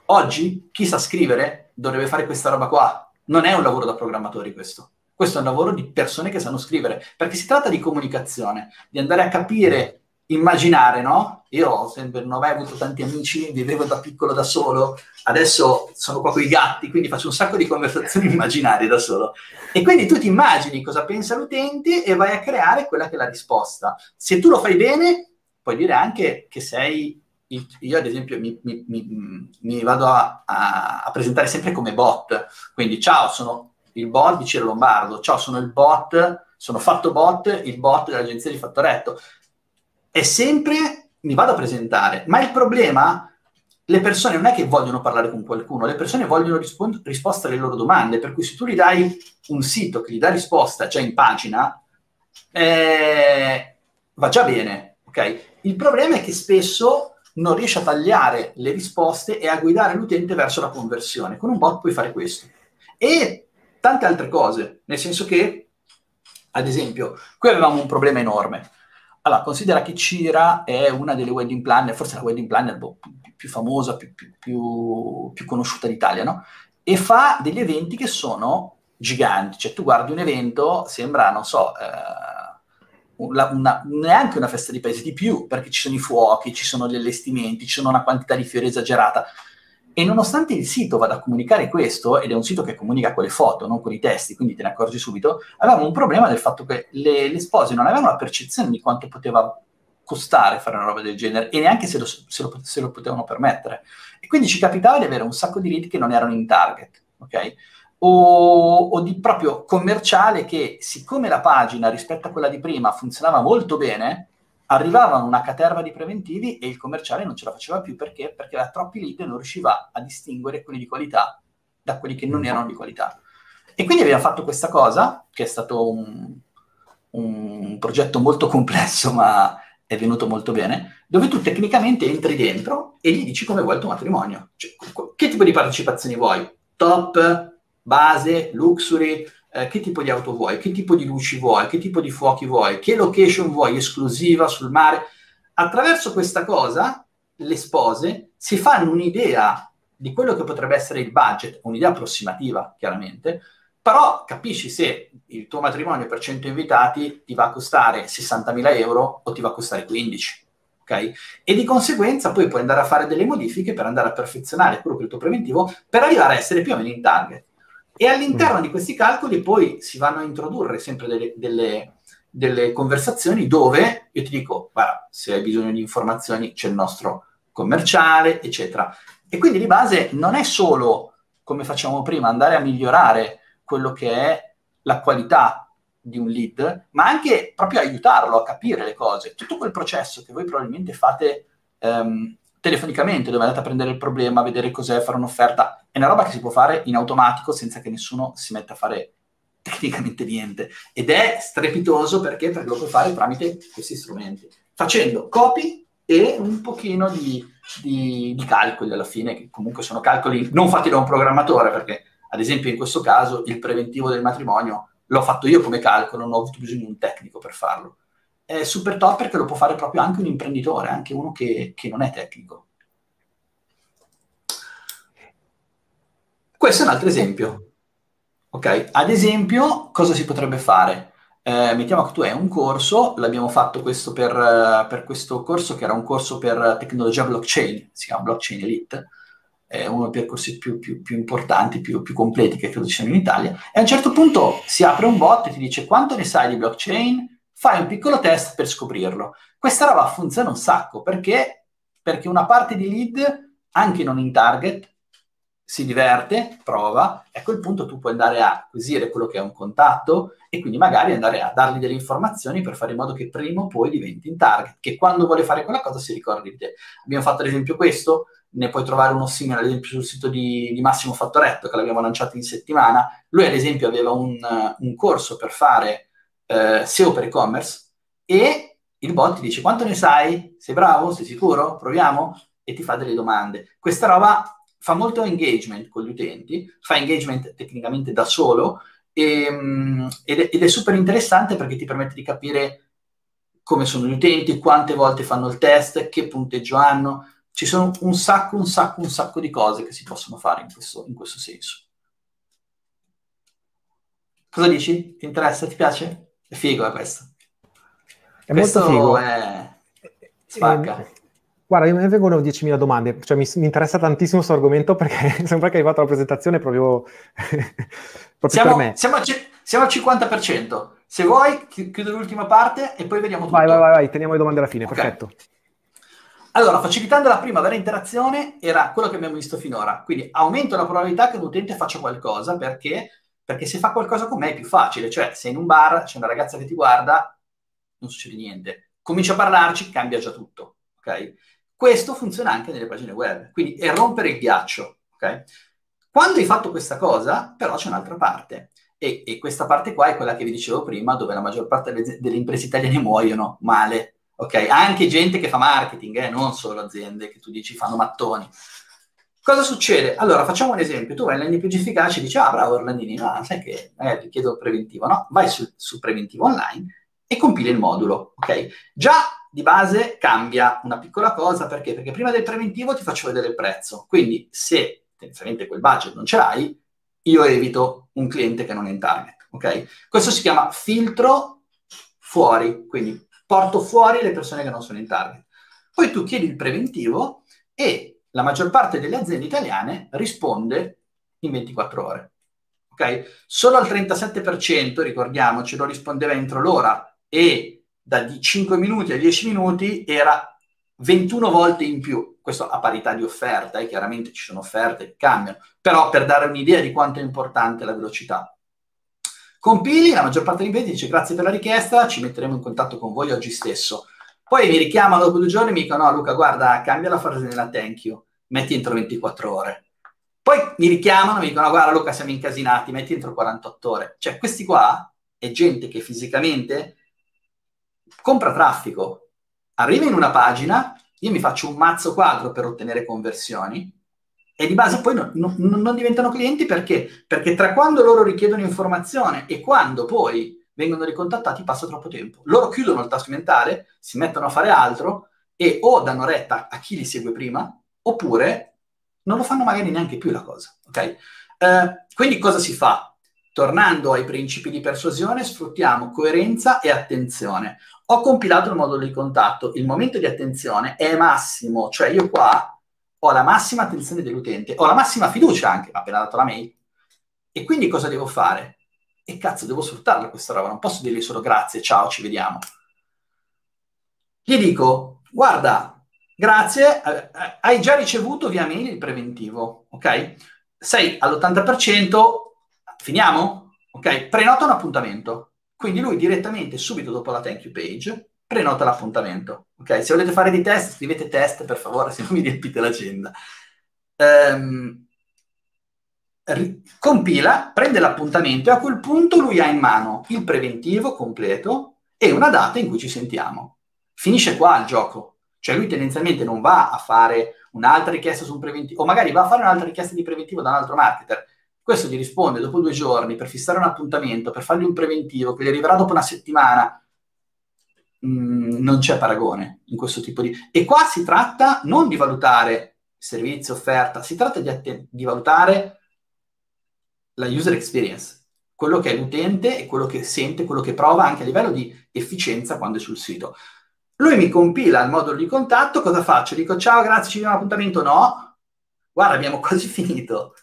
oggi chi sa scrivere dovrebbe fare questa roba qua. Non è un lavoro da programmatori questo. Questo è un lavoro di persone che sanno scrivere, perché si tratta di comunicazione, di andare a capire immaginare, no? Io ho sempre, non ho mai avuto tanti amici, vivevo da piccolo da solo, adesso sono qua con i gatti, quindi faccio un sacco di conversazioni immaginarie da solo. E quindi tu ti immagini cosa pensa l'utente e vai a creare quella che è la risposta. Se tu lo fai bene, puoi dire anche che sei... Il, io ad esempio mi, mi, mi, mi vado a, a, a presentare sempre come bot, quindi ciao, sono il bot di Ciro Lombardo, ciao, sono il bot, sono fatto bot, il bot dell'agenzia di Fattoretto. È sempre, mi vado a presentare, ma il problema, le persone non è che vogliono parlare con qualcuno, le persone vogliono rispond- risposta alle loro domande, per cui se tu gli dai un sito che gli dà risposta, cioè in pagina, eh, va già bene, ok? Il problema è che spesso non riesci a tagliare le risposte e a guidare l'utente verso la conversione. Con un bot puoi fare questo. E tante altre cose, nel senso che, ad esempio, qui avevamo un problema enorme. Allora, considera che Cira è una delle wedding planner, forse la wedding planner boh, più, più famosa, più, più, più, più conosciuta d'Italia, no? E fa degli eventi che sono giganti. Cioè, tu guardi un evento, sembra, non so, eh, una, una, neanche una festa di paese, di più, perché ci sono i fuochi, ci sono gli allestimenti, ci sono una quantità di fiori esagerata. E nonostante il sito vada a comunicare questo, ed è un sito che comunica con le foto, non con i testi, quindi te ne accorgi subito, avevamo un problema del fatto che le, le spose non avevano la percezione di quanto poteva costare fare una roba del genere, e neanche se lo, se lo, se lo potevano permettere. E quindi ci capitava di avere un sacco di lead che non erano in target, ok? O, o di proprio commerciale che, siccome la pagina rispetto a quella di prima funzionava molto bene, arrivavano una caterva di preventivi e il commerciale non ce la faceva più. Perché? Perché aveva troppi lead e non riusciva a distinguere quelli di qualità da quelli che non erano di qualità. E quindi abbiamo fatto questa cosa, che è stato un, un progetto molto complesso, ma è venuto molto bene, dove tu tecnicamente entri dentro e gli dici come vuoi il tuo matrimonio. Cioè, che tipo di partecipazioni vuoi? Top, base, luxury... Eh, che tipo di auto vuoi, che tipo di luci vuoi, che tipo di fuochi vuoi, che location vuoi, esclusiva, sul mare. Attraverso questa cosa, le spose si fanno un'idea di quello che potrebbe essere il budget, un'idea approssimativa, chiaramente, però capisci se il tuo matrimonio per cento invitati ti va a costare sessantamila euro o ti va a costare quindici, ok? E di conseguenza poi puoi andare a fare delle modifiche per andare a perfezionare quello che è il tuo preventivo, per arrivare a essere più o meno in target. E all'interno mm. di questi calcoli poi si vanno a introdurre sempre delle, delle, delle conversazioni dove io ti dico, guarda, se hai bisogno di informazioni c'è il nostro commerciale, eccetera. E quindi di base non è solo, come facciamo prima, andare a migliorare quello che è la qualità di un lead, ma anche proprio aiutarlo a capire le cose. Tutto quel processo che voi probabilmente fate ehm, telefonicamente, dove andate a prendere il problema, vedere cos'è, fare un'offerta... È una roba che si può fare in automatico senza che nessuno si metta a fare tecnicamente niente. Ed è strepitoso perché, perché lo puoi fare tramite questi strumenti. Facendo copy e un pochino di, di, di calcoli alla fine, che comunque sono calcoli non fatti da un programmatore, perché ad esempio in questo caso il preventivo del matrimonio l'ho fatto io come calcolo, non ho avuto bisogno di un tecnico per farlo. È super top perché lo può fare proprio anche un imprenditore, anche uno che, che non è tecnico. Questo è un altro esempio, ok? Ad esempio, cosa si potrebbe fare? Eh, mettiamo che tu hai un corso, l'abbiamo fatto questo per, uh, per questo corso, che era un corso per tecnologia blockchain, si chiama Blockchain Elite, è uno dei corsi più, più, più importanti, più, più completi che credo ci siano in Italia, e a un certo punto si apre un bot e ti dice quanto ne sai di blockchain, fai un piccolo test per scoprirlo. Questa roba funziona un sacco, perché? Perché una parte di lead, anche non in target, si diverte, prova, e a quel punto tu puoi andare a acquisire quello che è un contatto e quindi magari andare a dargli delle informazioni per fare in modo che prima o poi diventi in target, che quando vuole fare quella cosa si ricordi di te. Abbiamo fatto ad esempio questo, ne puoi trovare uno simile ad esempio sul sito di, di Massimo Fattoretto, che l'abbiamo lanciato in settimana. Lui ad esempio aveva un, un corso per fare eh, S E O per e-commerce e il bot ti dice quanto ne sai? Sei bravo? Sei sicuro? Proviamo? E ti fa delle domande. Questa roba fa molto engagement con gli utenti, fa engagement tecnicamente da solo e, ed, è, ed è super interessante perché ti permette di capire come sono gli utenti, quante volte fanno il test, che punteggio hanno. Ci sono un sacco, un sacco, un sacco di cose che si possono fare in questo, in questo senso. Cosa dici? Ti interessa? Ti piace? È figo, è questo. È questo molto figo. È... Spacca. Eh, guarda, io mi vengono diecimila domande, cioè mi, mi interessa tantissimo questo argomento perché sembra che hai fatto la presentazione proprio, proprio siamo, per me. Siamo, siamo al cinquanta per cento. Se vuoi, chiudo l'ultima parte e poi vediamo tutto. Vai, vai, vai, teniamo le domande alla fine, okay. Perfetto. Allora, facilitando la prima vera interazione era quello che abbiamo visto finora. Quindi aumento la probabilità che l'utente faccia qualcosa, perché perché se fa qualcosa con me è più facile. Cioè, se in un bar c'è una ragazza che ti guarda, non succede niente. Comincia a parlarci, cambia già tutto, ok? Questo funziona anche nelle pagine web. Quindi è rompere il ghiaccio, ok? Quando hai fatto questa cosa, però c'è un'altra parte. E, e questa parte qua è quella che vi dicevo prima, dove la maggior parte delle, delle imprese italiane muoiono male. Ok, anche gente che fa marketing, eh? Non solo aziende che tu dici fanno mattoni. Cosa succede? Allora, facciamo un esempio. Tu vai in landing page efficace e dici, ah, bravo Orlandini, no, sai che eh, ti chiedo il preventivo, no? Vai su, su preventivo online e compili il modulo, ok? Già di base cambia una piccola cosa, perché? Perché prima del preventivo ti faccio vedere il prezzo. Quindi se, tendenzialmente, quel budget non ce l'hai, io evito un cliente che non è in target, ok? Questo si chiama filtro fuori, quindi porto fuori le persone che non sono in target. Poi tu chiedi il preventivo e la maggior parte delle aziende italiane risponde in ventiquattro ore. Ok? Solo al trentasette per cento, ricordiamoci, lo rispondeva entro l'ora e da cinque minuti a dieci minuti era ventuno volte in più. Questo a parità di offerta, e eh? chiaramente ci sono offerte che cambiano, però per dare un'idea di quanto è importante la velocità. Compili, la maggior parte dei clienti dice grazie per la richiesta, ci metteremo in contatto con voi oggi stesso. Poi mi richiamano dopo due giorni e mi dicono, no Luca, guarda, cambia la frase nella thank you, metti entro ventiquattro ore. Poi mi richiamano e mi dicono, guarda Luca, siamo incasinati, metti entro quarantotto ore. Cioè questi qua è gente che fisicamente compra traffico, arriva in una pagina, io mi faccio un mazzo quadro per ottenere conversioni, e di base poi non, non, non diventano clienti perché? Perché tra quando loro richiedono informazione e quando poi vengono ricontattati passa troppo tempo. Loro chiudono il task mentale, si mettono a fare altro e o danno retta a chi li segue prima oppure non lo fanno magari neanche più la cosa, ok? Eh, quindi cosa si fa? Tornando ai principi di persuasione, sfruttiamo coerenza e attenzione. Ho compilato il modulo di contatto, il momento di attenzione è massimo, cioè io qua ho la massima attenzione dell'utente, ho la massima fiducia anche, ma appena dato la mail. E quindi cosa devo fare? E cazzo, devo sfruttarla questa roba, non posso dirgli solo grazie, ciao, ci vediamo. Gli dico, guarda, grazie, eh, eh, hai già ricevuto via mail il preventivo, ok? Sei all'ottanta per cento, finiamo? Ok, prenota un appuntamento. Quindi lui direttamente, subito dopo la thank you page, prenota l'appuntamento, ok? Se volete fare dei test, scrivete test, per favore, se non mi riempite l'agenda. Ehm, compila, prende l'appuntamento e a quel punto lui ha in mano il preventivo completo e una data in cui ci sentiamo. Finisce qua il gioco. Cioè lui tendenzialmente non va a fare un'altra richiesta su un preventivo, o magari va a fare un'altra richiesta di preventivo da un altro marketer. Questo gli risponde dopo due giorni per fissare un appuntamento, per fargli un preventivo, che gli arriverà dopo una settimana. Non c'è paragone in questo tipo di... E qua si tratta non di valutare servizio, offerta, si tratta di, atten- di valutare la user experience, quello che è l'utente e quello che sente, quello che prova anche a livello di efficienza quando è sul sito. Lui mi compila il modulo di contatto, cosa faccio? Dico ciao, grazie, ci vediamo all'appuntamento? No, guarda, abbiamo quasi finito.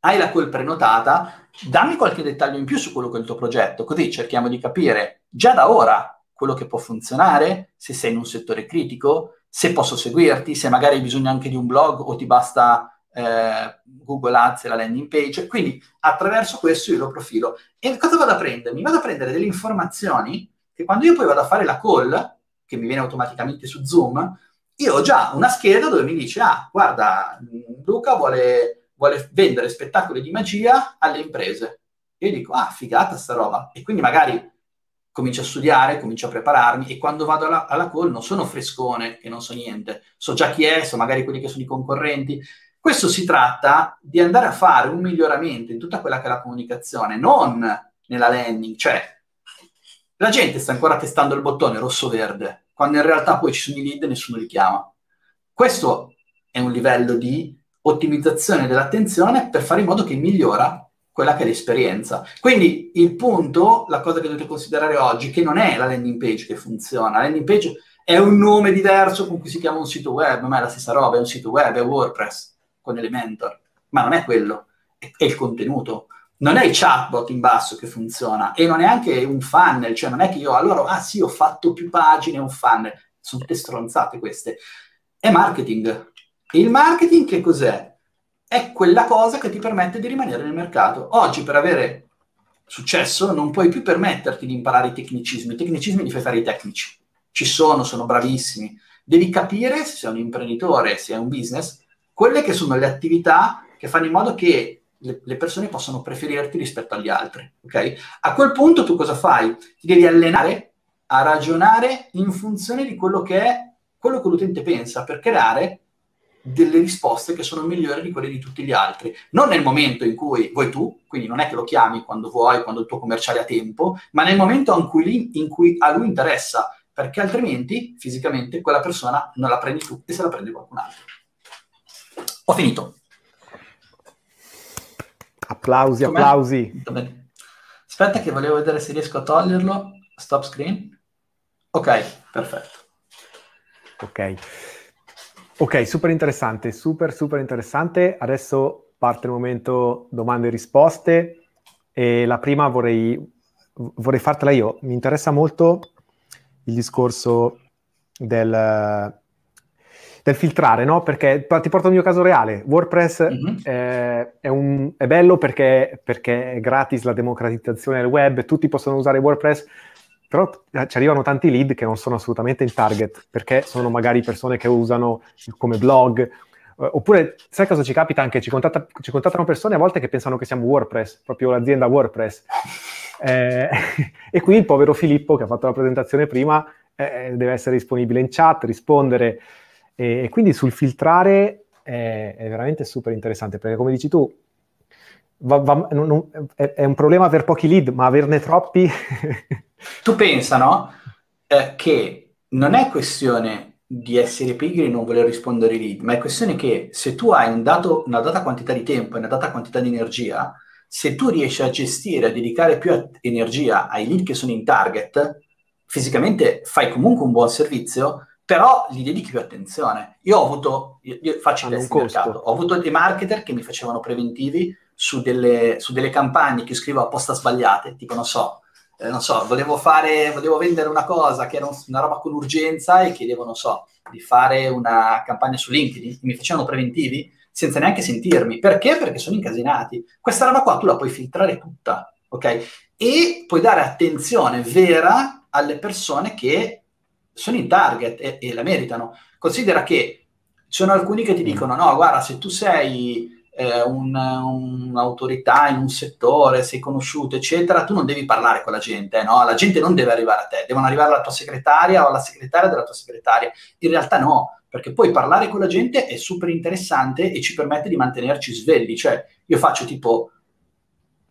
Hai la call prenotata, dammi qualche dettaglio in più su quello che è il tuo progetto, così cerchiamo di capire già da ora quello che può funzionare, se sei in un settore critico, se posso seguirti, se magari hai bisogno anche di un blog o ti basta eh, Google Ads e la landing page. Quindi attraverso questo io lo profilo. E cosa vado a prendermi? Vado a prendere delle informazioni che quando io poi vado a fare la call, che mi viene automaticamente su Zoom, io ho già una scheda dove mi dice, ah, guarda, Luca vuole, vuole vendere spettacoli di magia alle imprese. Io dico, ah, figata sta roba. E quindi magari comincio a studiare, comincio a prepararmi e quando vado alla, alla call non sono frescone che non so niente, so già chi è, so magari quelli che sono i concorrenti. Questo si tratta di andare a fare un miglioramento in tutta quella che è la comunicazione, non nella landing, cioè la gente sta ancora testando il bottone rosso-verde, quando in realtà poi ci sono i lead e nessuno li chiama. Questo è un livello di ottimizzazione dell'attenzione per fare in modo che migliora quella che è l'esperienza. Quindi il punto, la cosa che dovete considerare oggi, che non è la landing page che funziona. La landing page è un nome diverso con cui si chiama un sito web, ma è la stessa roba, è un sito web, è WordPress con Elementor, ma non è quello, è, è il contenuto. Non è il chatbot in basso che funziona e non è anche un funnel, cioè non è che io allora, ah sì, ho fatto più pagine, un funnel, sono tutte stronzate queste. È marketing. E il marketing che cos'è? È quella cosa che ti permette di rimanere nel mercato. Oggi per avere successo non puoi più permetterti di imparare i tecnicismi, i tecnicismi li fai fare i tecnici, ci sono, sono bravissimi, devi capire se sei un imprenditore, se è un business, quelle che sono le attività che fanno in modo che le persone possono preferirti rispetto agli altri, ok? A quel punto tu cosa fai? Ti devi allenare a ragionare in funzione di quello che è, quello che l'utente pensa, per creare delle risposte che sono migliori di quelle di tutti gli altri. Non nel momento in cui vuoi tu, quindi non è che lo chiami quando vuoi, quando il tuo commerciale ha tempo, ma nel momento in cui, in cui a lui interessa, perché altrimenti fisicamente quella persona non la prendi tu e se la prende qualcun altro. Ho finito. Applausi, come? Applausi. Aspetta che volevo vedere se riesco a toglierlo. Stop screen. Ok, perfetto. Ok. Ok, super interessante, super, super interessante. Adesso parte il momento domande e risposte. E la prima vorrei, vorrei fartela io. Mi interessa molto il discorso del... del filtrare, no? Perché ti porto al mio caso reale. WordPress mm-hmm. eh, è, un, è bello perché, perché è gratis, la democratizzazione del web, tutti possono usare WordPress, però ci arrivano tanti lead che non sono assolutamente in target, perché sono magari persone che usano come blog, eh, oppure sai cosa ci capita anche? Ci, contatta, ci contattano persone a volte che pensano che siamo WordPress, proprio l'azienda WordPress. Eh, e qui il povero Filippo, che ha fatto la presentazione prima, eh, deve essere disponibile in chat, rispondere. E quindi sul filtrare è, è veramente super interessante, perché come dici tu, va, va, non, non, è, è un problema aver pochi lead, ma averne troppi... Tu pensa, no? Eh, che non è questione di essere pigri e non voler rispondere ai lead, ma è questione che se tu hai un dato, una data quantità di tempo e una data quantità di energia, se tu riesci a gestire, a dedicare più energia ai lead che sono in target, fisicamente fai comunque un buon servizio, però gli dedichi più attenzione. Io ho avuto, io, io faccio il test di mercato, ho avuto dei marketer che mi facevano preventivi su delle, su delle campagne che scrivo apposta sbagliate, tipo non so, eh, non so, volevo fare, volevo vendere una cosa che era una roba con urgenza e chiedevo, non so, di fare una campagna su LinkedIn, mi facevano preventivi senza neanche sentirmi. Perché? Perché sono incasinati. Questa roba qua tu la puoi filtrare tutta, ok? E puoi dare attenzione vera alle persone che sono in target e, e la meritano. Considera che ci sono alcuni che ti dicono, no, guarda, se tu sei eh, un, un'autorità in un settore, sei conosciuto, eccetera, tu non devi parlare con la gente, eh, no? La gente non deve arrivare a te, devono arrivare alla tua segretaria o alla segretaria della tua segretaria. In realtà no, perché poi parlare con la gente è super interessante e ci permette di mantenerci svegli. Cioè, io faccio tipo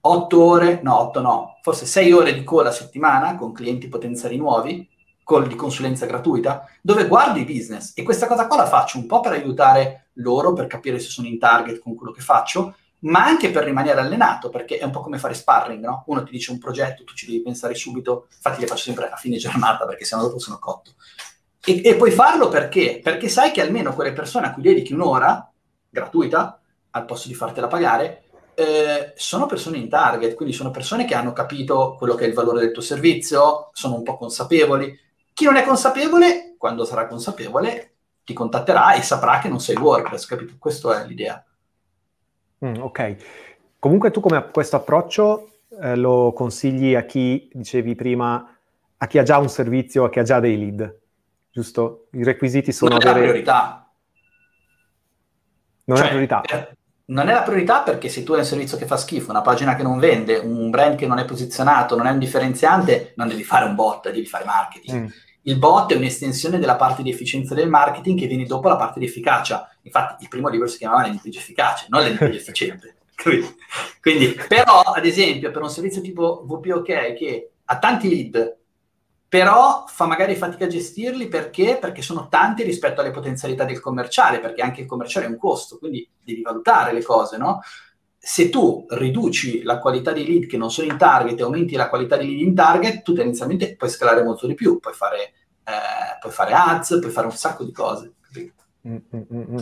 otto ore, no, otto no, forse sei ore di call a settimana con clienti potenziali nuovi, col di consulenza gratuita, dove guardo i business. E questa cosa qua la faccio un po' per aiutare loro, per capire se sono in target con quello che faccio, ma anche per rimanere allenato, perché è un po' come fare sparring, no? Uno ti dice un progetto, tu ci devi pensare subito, infatti le faccio sempre a fine giornata, perché sennò dopo sono cotto. E, e puoi farlo perché? Perché sai che almeno quelle persone a cui dedichi un'ora, gratuita, al posto di fartela pagare, Eh, sono persone in target, quindi sono persone che hanno capito quello che è il valore del tuo servizio, sono un po' consapevoli. Chi non è consapevole, quando sarà consapevole, ti contatterà e saprà che non sei WordPress, capito? Questa è l'idea. Mm, ok. Comunque tu come questo approccio eh, lo consigli a chi, dicevi prima, a chi ha già un servizio, a chi ha già dei lead, giusto? I requisiti sono... Non avere... è la priorità. Non cioè, è la priorità. Eh, non è la priorità perché se tu hai un servizio che fa schifo, una pagina che non vende, un brand che non è posizionato, non è un differenziante, non devi fare un bot, devi fare marketing. Mm. Il bot è un'estensione della parte di efficienza del marketing che viene dopo la parte di efficacia. Infatti il primo libro si chiamava Landing Page Efficace, non Landing Page Efficiente. Quindi, quindi, però, ad esempio, per un servizio tipo W P-OK che ha tanti lead, però fa magari fatica a gestirli, perché? Perché sono tanti rispetto alle potenzialità del commerciale, perché anche il commerciale è un costo, quindi devi valutare le cose, no? Se tu riduci la qualità di lead che non sono in target e aumenti la qualità di lead in target, tu tendenzialmente puoi scalare molto di più, puoi fare eh, puoi fare ads, puoi fare un sacco di cose. Mm, mm, mm.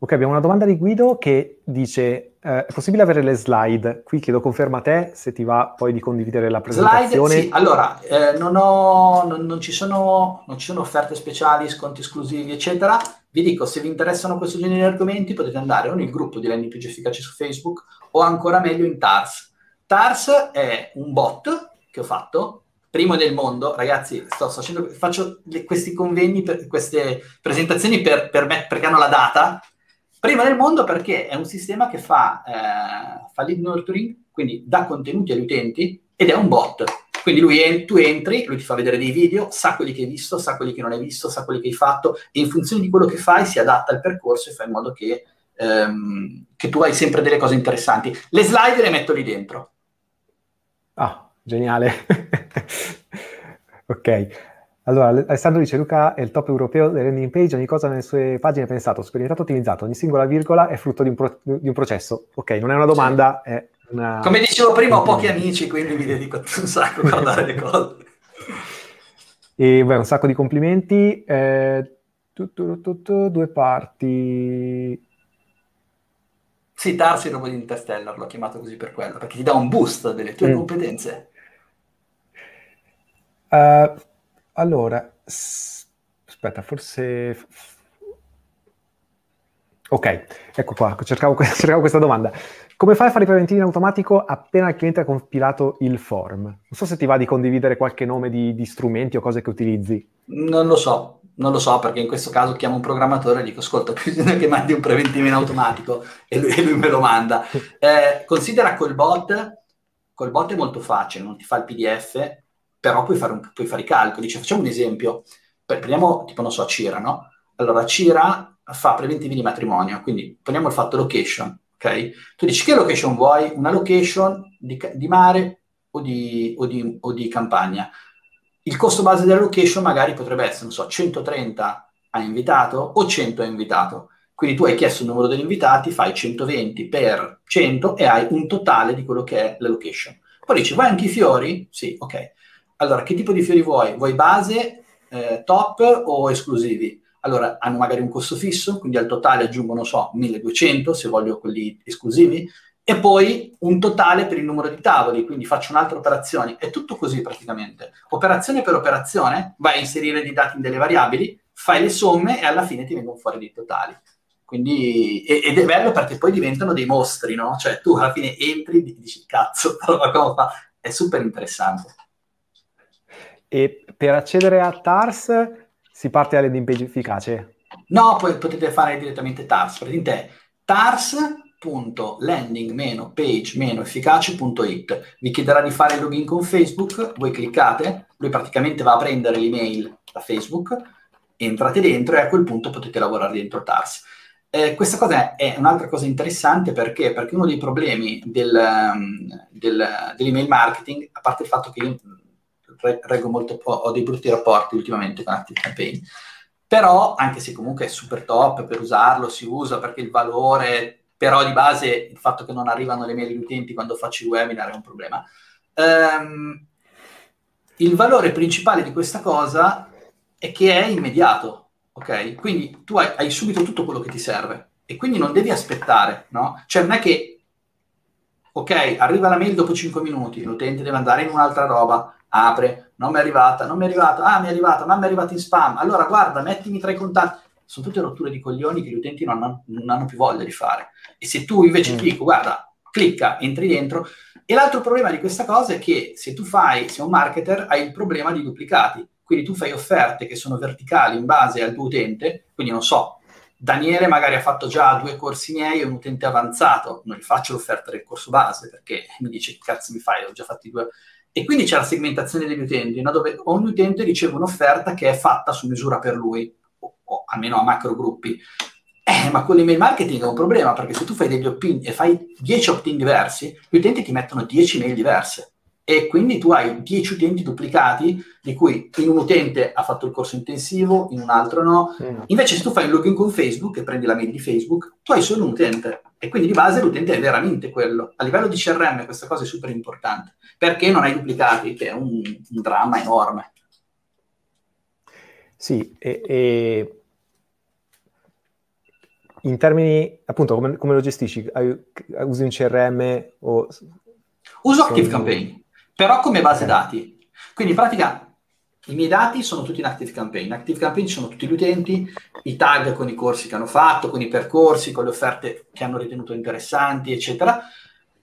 Ok, abbiamo una domanda di Guido che dice, eh, è possibile avere le slide? Qui chiedo conferma a te se ti va poi di condividere la presentazione. Slide, sì. Allora, eh, non, ho, non, non, ci sono, non ci sono offerte speciali, sconti esclusivi, eccetera. Vi dico, se vi interessano questo genere di argomenti potete andare o nel gruppo di Landing Page Efficace su Facebook o ancora meglio in Tars. Tars è un bot che ho fatto, primo del mondo, ragazzi, sto, sto facendo, faccio le, questi convegni, per, queste presentazioni per, per me, perché hanno la data. Prima nel mondo perché è un sistema che fa, eh, fa lead nurturing, quindi dà contenuti agli utenti, ed è un bot. Quindi lui è, tu entri, lui ti fa vedere dei video, sa quelli che hai visto, sa quelli che non hai visto, sa quelli che hai fatto, e in funzione di quello che fai si adatta al percorso e fa in modo che, ehm, che tu hai sempre delle cose interessanti. Le slide le metto lì dentro. Ah, geniale. Ok. Allora, Alessandro dice, Luca è il top europeo del landing page, ogni cosa nelle sue pagine è pensato, sperimentato, ottimizzato, ogni singola virgola è frutto di un, pro- di un processo. Ok, non è una domanda, sì. È una... Come dicevo prima, ho pochi amici, quindi mi dedico un sacco a guardare le cose. E beh, un sacco di complimenti. Eh, tu, tu, tu, tu, due parti... Sì, Tarsi il robot di Interstellar, l'ho chiamato così per quello, perché ti dà un boost delle tue mm. competenze. Eh... Uh, Allora, aspetta, forse... Ok, ecco qua, cercavo, cercavo questa domanda. Come fai a fare i preventivi in automatico appena il cliente ha compilato il form? Non so se ti va di condividere qualche nome di, di strumenti o cose che utilizzi. Non lo so, non lo so, perché in questo caso chiamo un programmatore e dico, ascolta, bisogna che mandi un preventivo in automatico, e lui, e lui me lo manda. Eh, considera col bot, col bot è molto facile, non ti fa il P D F, però puoi fare, un, puoi fare i calcoli. Cioè, facciamo un esempio, prendiamo tipo, non so, Cira, no? Allora, Cira fa preventivi di matrimonio, quindi prendiamo il fatto location, ok? Tu dici, che location vuoi? Una location di, di mare o di, o, di, o di campagna. Il costo base della location magari potrebbe essere, non so, centotrenta a invitato o cento a invitato. Quindi tu hai chiesto il numero degli invitati, fai centoventi per cento e hai un totale di quello che è la location. Poi dici, vuoi anche i fiori? Sì, ok. Allora, che tipo di fiori vuoi? Vuoi base, eh, top o esclusivi? Allora, hanno magari un costo fisso, quindi al totale aggiungo, non so, milleduecento se voglio quelli esclusivi, e poi un totale per il numero di tavoli, quindi faccio un'altra operazione. È tutto così praticamente. Operazione per operazione, vai a inserire dei dati in delle variabili, fai le somme e alla fine ti vengono fuori dei totali. Quindi, ed è bello perché poi diventano dei mostri, no? Cioè, tu alla fine entri e dici, cazzo, ma come fa? È super interessante. E per accedere a Tars si parte da landing page efficace? No, poi potete fare direttamente Tars. Praticamente tars punto landing page efficace punto it. Vi chiederà di fare il login con Facebook, voi cliccate, lui praticamente va a prendere l'email da Facebook, entrate dentro e a quel punto potete lavorare dentro Tars. Eh, questa cosa è, è un'altra cosa interessante perché, perché uno dei problemi del, del, dell'email marketing, a parte il fatto che io reggo molto, ho dei brutti rapporti ultimamente con Active Campaign, però anche se comunque è super top per usarlo, si usa perché il valore, però di base il fatto che non arrivano le mail agli utenti quando faccio i webinar è un problema. Um, il valore principale di questa cosa è che è immediato, ok? Quindi tu hai, hai subito tutto quello che ti serve e quindi non devi aspettare, no? Cioè non è che, ok, arriva la mail dopo cinque minuti, l'utente deve andare in un'altra roba, apre, non mi è arrivata, non mi è arrivata, ah, mi è arrivata, ma mi è arrivata in spam, allora guarda, mettimi tra i contatti. Sono tutte rotture di coglioni che gli utenti non hanno, non hanno più voglia di fare. E se tu invece mm. ti dico, guarda, clicca, entri dentro. E l'altro problema di questa cosa è che se tu fai, sei un marketer, hai il problema di duplicati. Quindi tu fai offerte che sono verticali in base al tuo utente, quindi non so, Daniele magari ha fatto già due corsi miei, è un utente avanzato, non gli faccio l'offerta del corso base, perché mi dice, che cazzo mi fai, ho già fatti due... E quindi c'è la segmentazione degli utenti, no? Dove ogni utente riceve un'offerta che è fatta su misura per lui, o, o almeno a macro gruppi. Eh, ma con l'email marketing è un problema, perché se tu fai degli opt-in e fai dieci opt-in diversi, gli utenti ti mettono dieci mail diverse. E quindi tu hai dieci utenti duplicati, di cui in un utente ha fatto il corso intensivo, in un altro no. Invece se tu fai il login con Facebook e prendi la mail di Facebook, tu hai solo un utente. E quindi di base l'utente è veramente quello. A livello di C R M questa cosa è super importante, perché non hai duplicati, che è un, un dramma enorme. Sì, e, e in termini, appunto, come, come lo gestisci? Usi un C R M o... Uso Active Campaign, però come base dati. Quindi in pratica i miei dati sono tutti in Active Campaign. In Active Campaign ci sono tutti gli utenti, i tag con i corsi che hanno fatto, con i percorsi, con le offerte che hanno ritenuto interessanti, eccetera.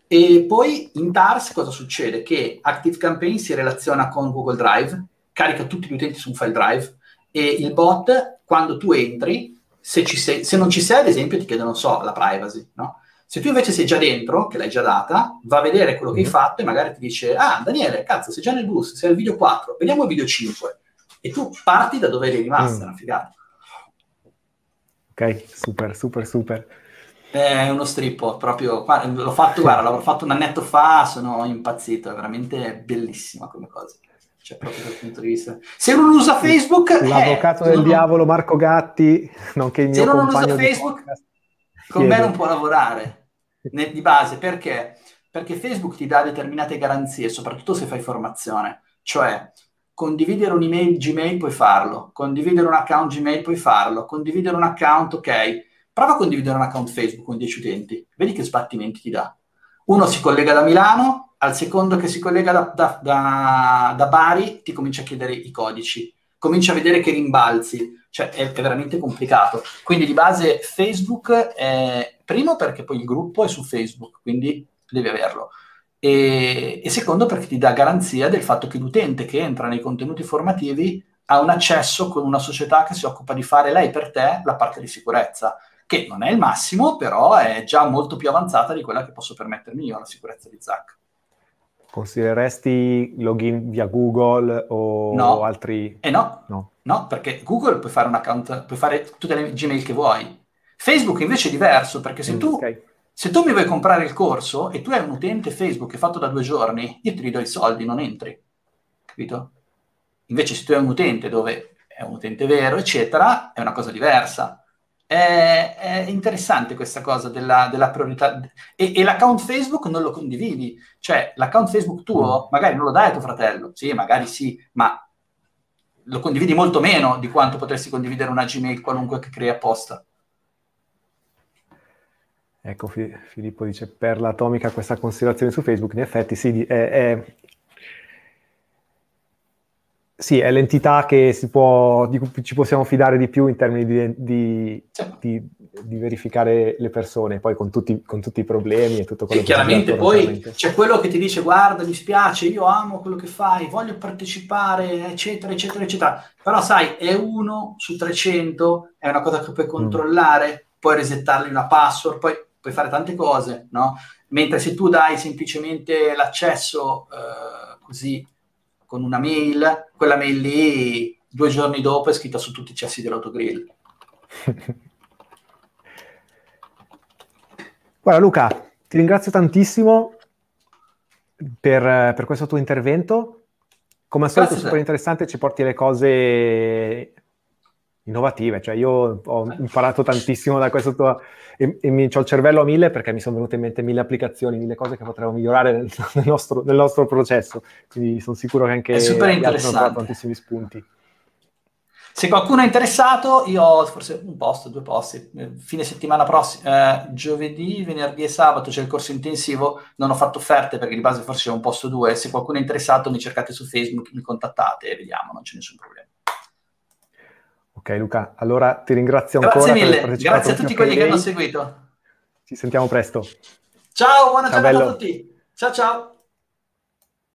E poi in T A R S cosa succede? Che Active Campaign si relaziona con Google Drive, carica tutti gli utenti su un file Drive e il bot, quando tu entri, se, ci sei, se non ci sei, ad esempio, ti chiede, non so, la privacy, no? Se tu invece sei già dentro, che l'hai già data, va a vedere quello che hai fatto e magari ti dice: ah, Daniele, cazzo, sei già nel bus, sei al video quattro, vediamo il video cinque. E tu parti da dove eri rimasto, è una figata. Ok, super, super, super. È uno strippo, proprio, l'ho fatto, guarda, l'ho fatto un annetto fa, sono impazzito, è veramente bellissima come cosa. Cioè, proprio dal punto di vista... Se non usa Facebook... L'avvocato eh, del non... diavolo Marco Gatti, nonché il mio se compagno non usa Facebook, podcast, con chiede. Me non può lavorare, ne, di base. Perché? Perché Facebook ti dà determinate garanzie, soprattutto se fai formazione. Cioè, condividere un'email Gmail puoi farlo, condividere un account Gmail puoi farlo, condividere un account, ok... Prova a condividere un account Facebook con dieci utenti, vedi che sbattimenti ti dà. Uno si collega da Milano, al secondo che si collega da, da, da, da Bari ti comincia a chiedere i codici, comincia a vedere che rimbalzi, cioè è, è veramente complicato. Quindi di base Facebook è primo perché poi il gruppo è su Facebook, quindi devi averlo. E, e secondo perché ti dà garanzia del fatto che l'utente che entra nei contenuti formativi ha un accesso con una società che si occupa di fare lei per te la parte di sicurezza, che non è il massimo, però è già molto più avanzata di quella che posso permettermi io, la sicurezza di Zack. Considereresti login via Google o no. altri? Eh no. no, no, perché Google puoi fare un account, puoi fare tutte le Gmail che vuoi. Facebook invece è diverso, perché se, mm, tu, okay. se tu mi vuoi comprare il corso e tu hai un utente Facebook che è fatto da due giorni, io ti ridò i soldi, non entri, capito? Invece se tu hai un utente dove è un utente vero, eccetera, è una cosa diversa. È interessante questa cosa della, della priorità e, e l'account Facebook non lo condividi, cioè l'account Facebook tuo magari non lo dai a tuo fratello, sì, magari sì, ma lo condividi molto meno di quanto potresti condividere una Gmail qualunque che crei apposta. Ecco, Filippo dice per l'atomica questa considerazione su Facebook, in effetti sì, è, è... Sì, è l'entità che si può, di cui ci possiamo fidare di più in termini di, di, di, di verificare le persone, poi con tutti, con tutti i problemi e tutto quello e che... E chiaramente poi c'è quello che ti dice guarda, mi spiace, io amo quello che fai, voglio partecipare, eccetera, eccetera, eccetera. Però sai, è uno su trecento, è una cosa che puoi controllare, mm. puoi resettargli una password, poi puoi fare tante cose, no? Mentre se tu dai semplicemente l'accesso eh, così... con una mail, quella mail lì due giorni dopo è scritta su tutti i cessi dell'autogrill. Guarda Luca, ti ringrazio tantissimo per, per questo tuo intervento. Come al solito super interessante, ci porti le cose innovative, cioè io ho imparato tantissimo da questo tuo... e, e mi, ho il cervello a mille perché mi sono venute in mente mille applicazioni, mille cose che potremmo migliorare nel, nel, nostro, nel nostro processo, quindi sono sicuro che anche è super interessante. Hanno tantissimi spunti. Se qualcuno è interessato, io ho forse un posto, due posti, fine settimana prossima, eh, giovedì, venerdì e sabato c'è il corso intensivo, non ho fatto offerte perché di base forse c'è un posto o due, se qualcuno è interessato mi cercate su Facebook, mi contattate e vediamo, non c'è nessun problema. Ok Luca, allora ti ringrazio grazie ancora mille. Per aver partecipato. Grazie a tutti quelli che hanno seguito. Ci sentiamo presto. Ciao, buona ciao, giornata bello. a tutti. Ciao ciao.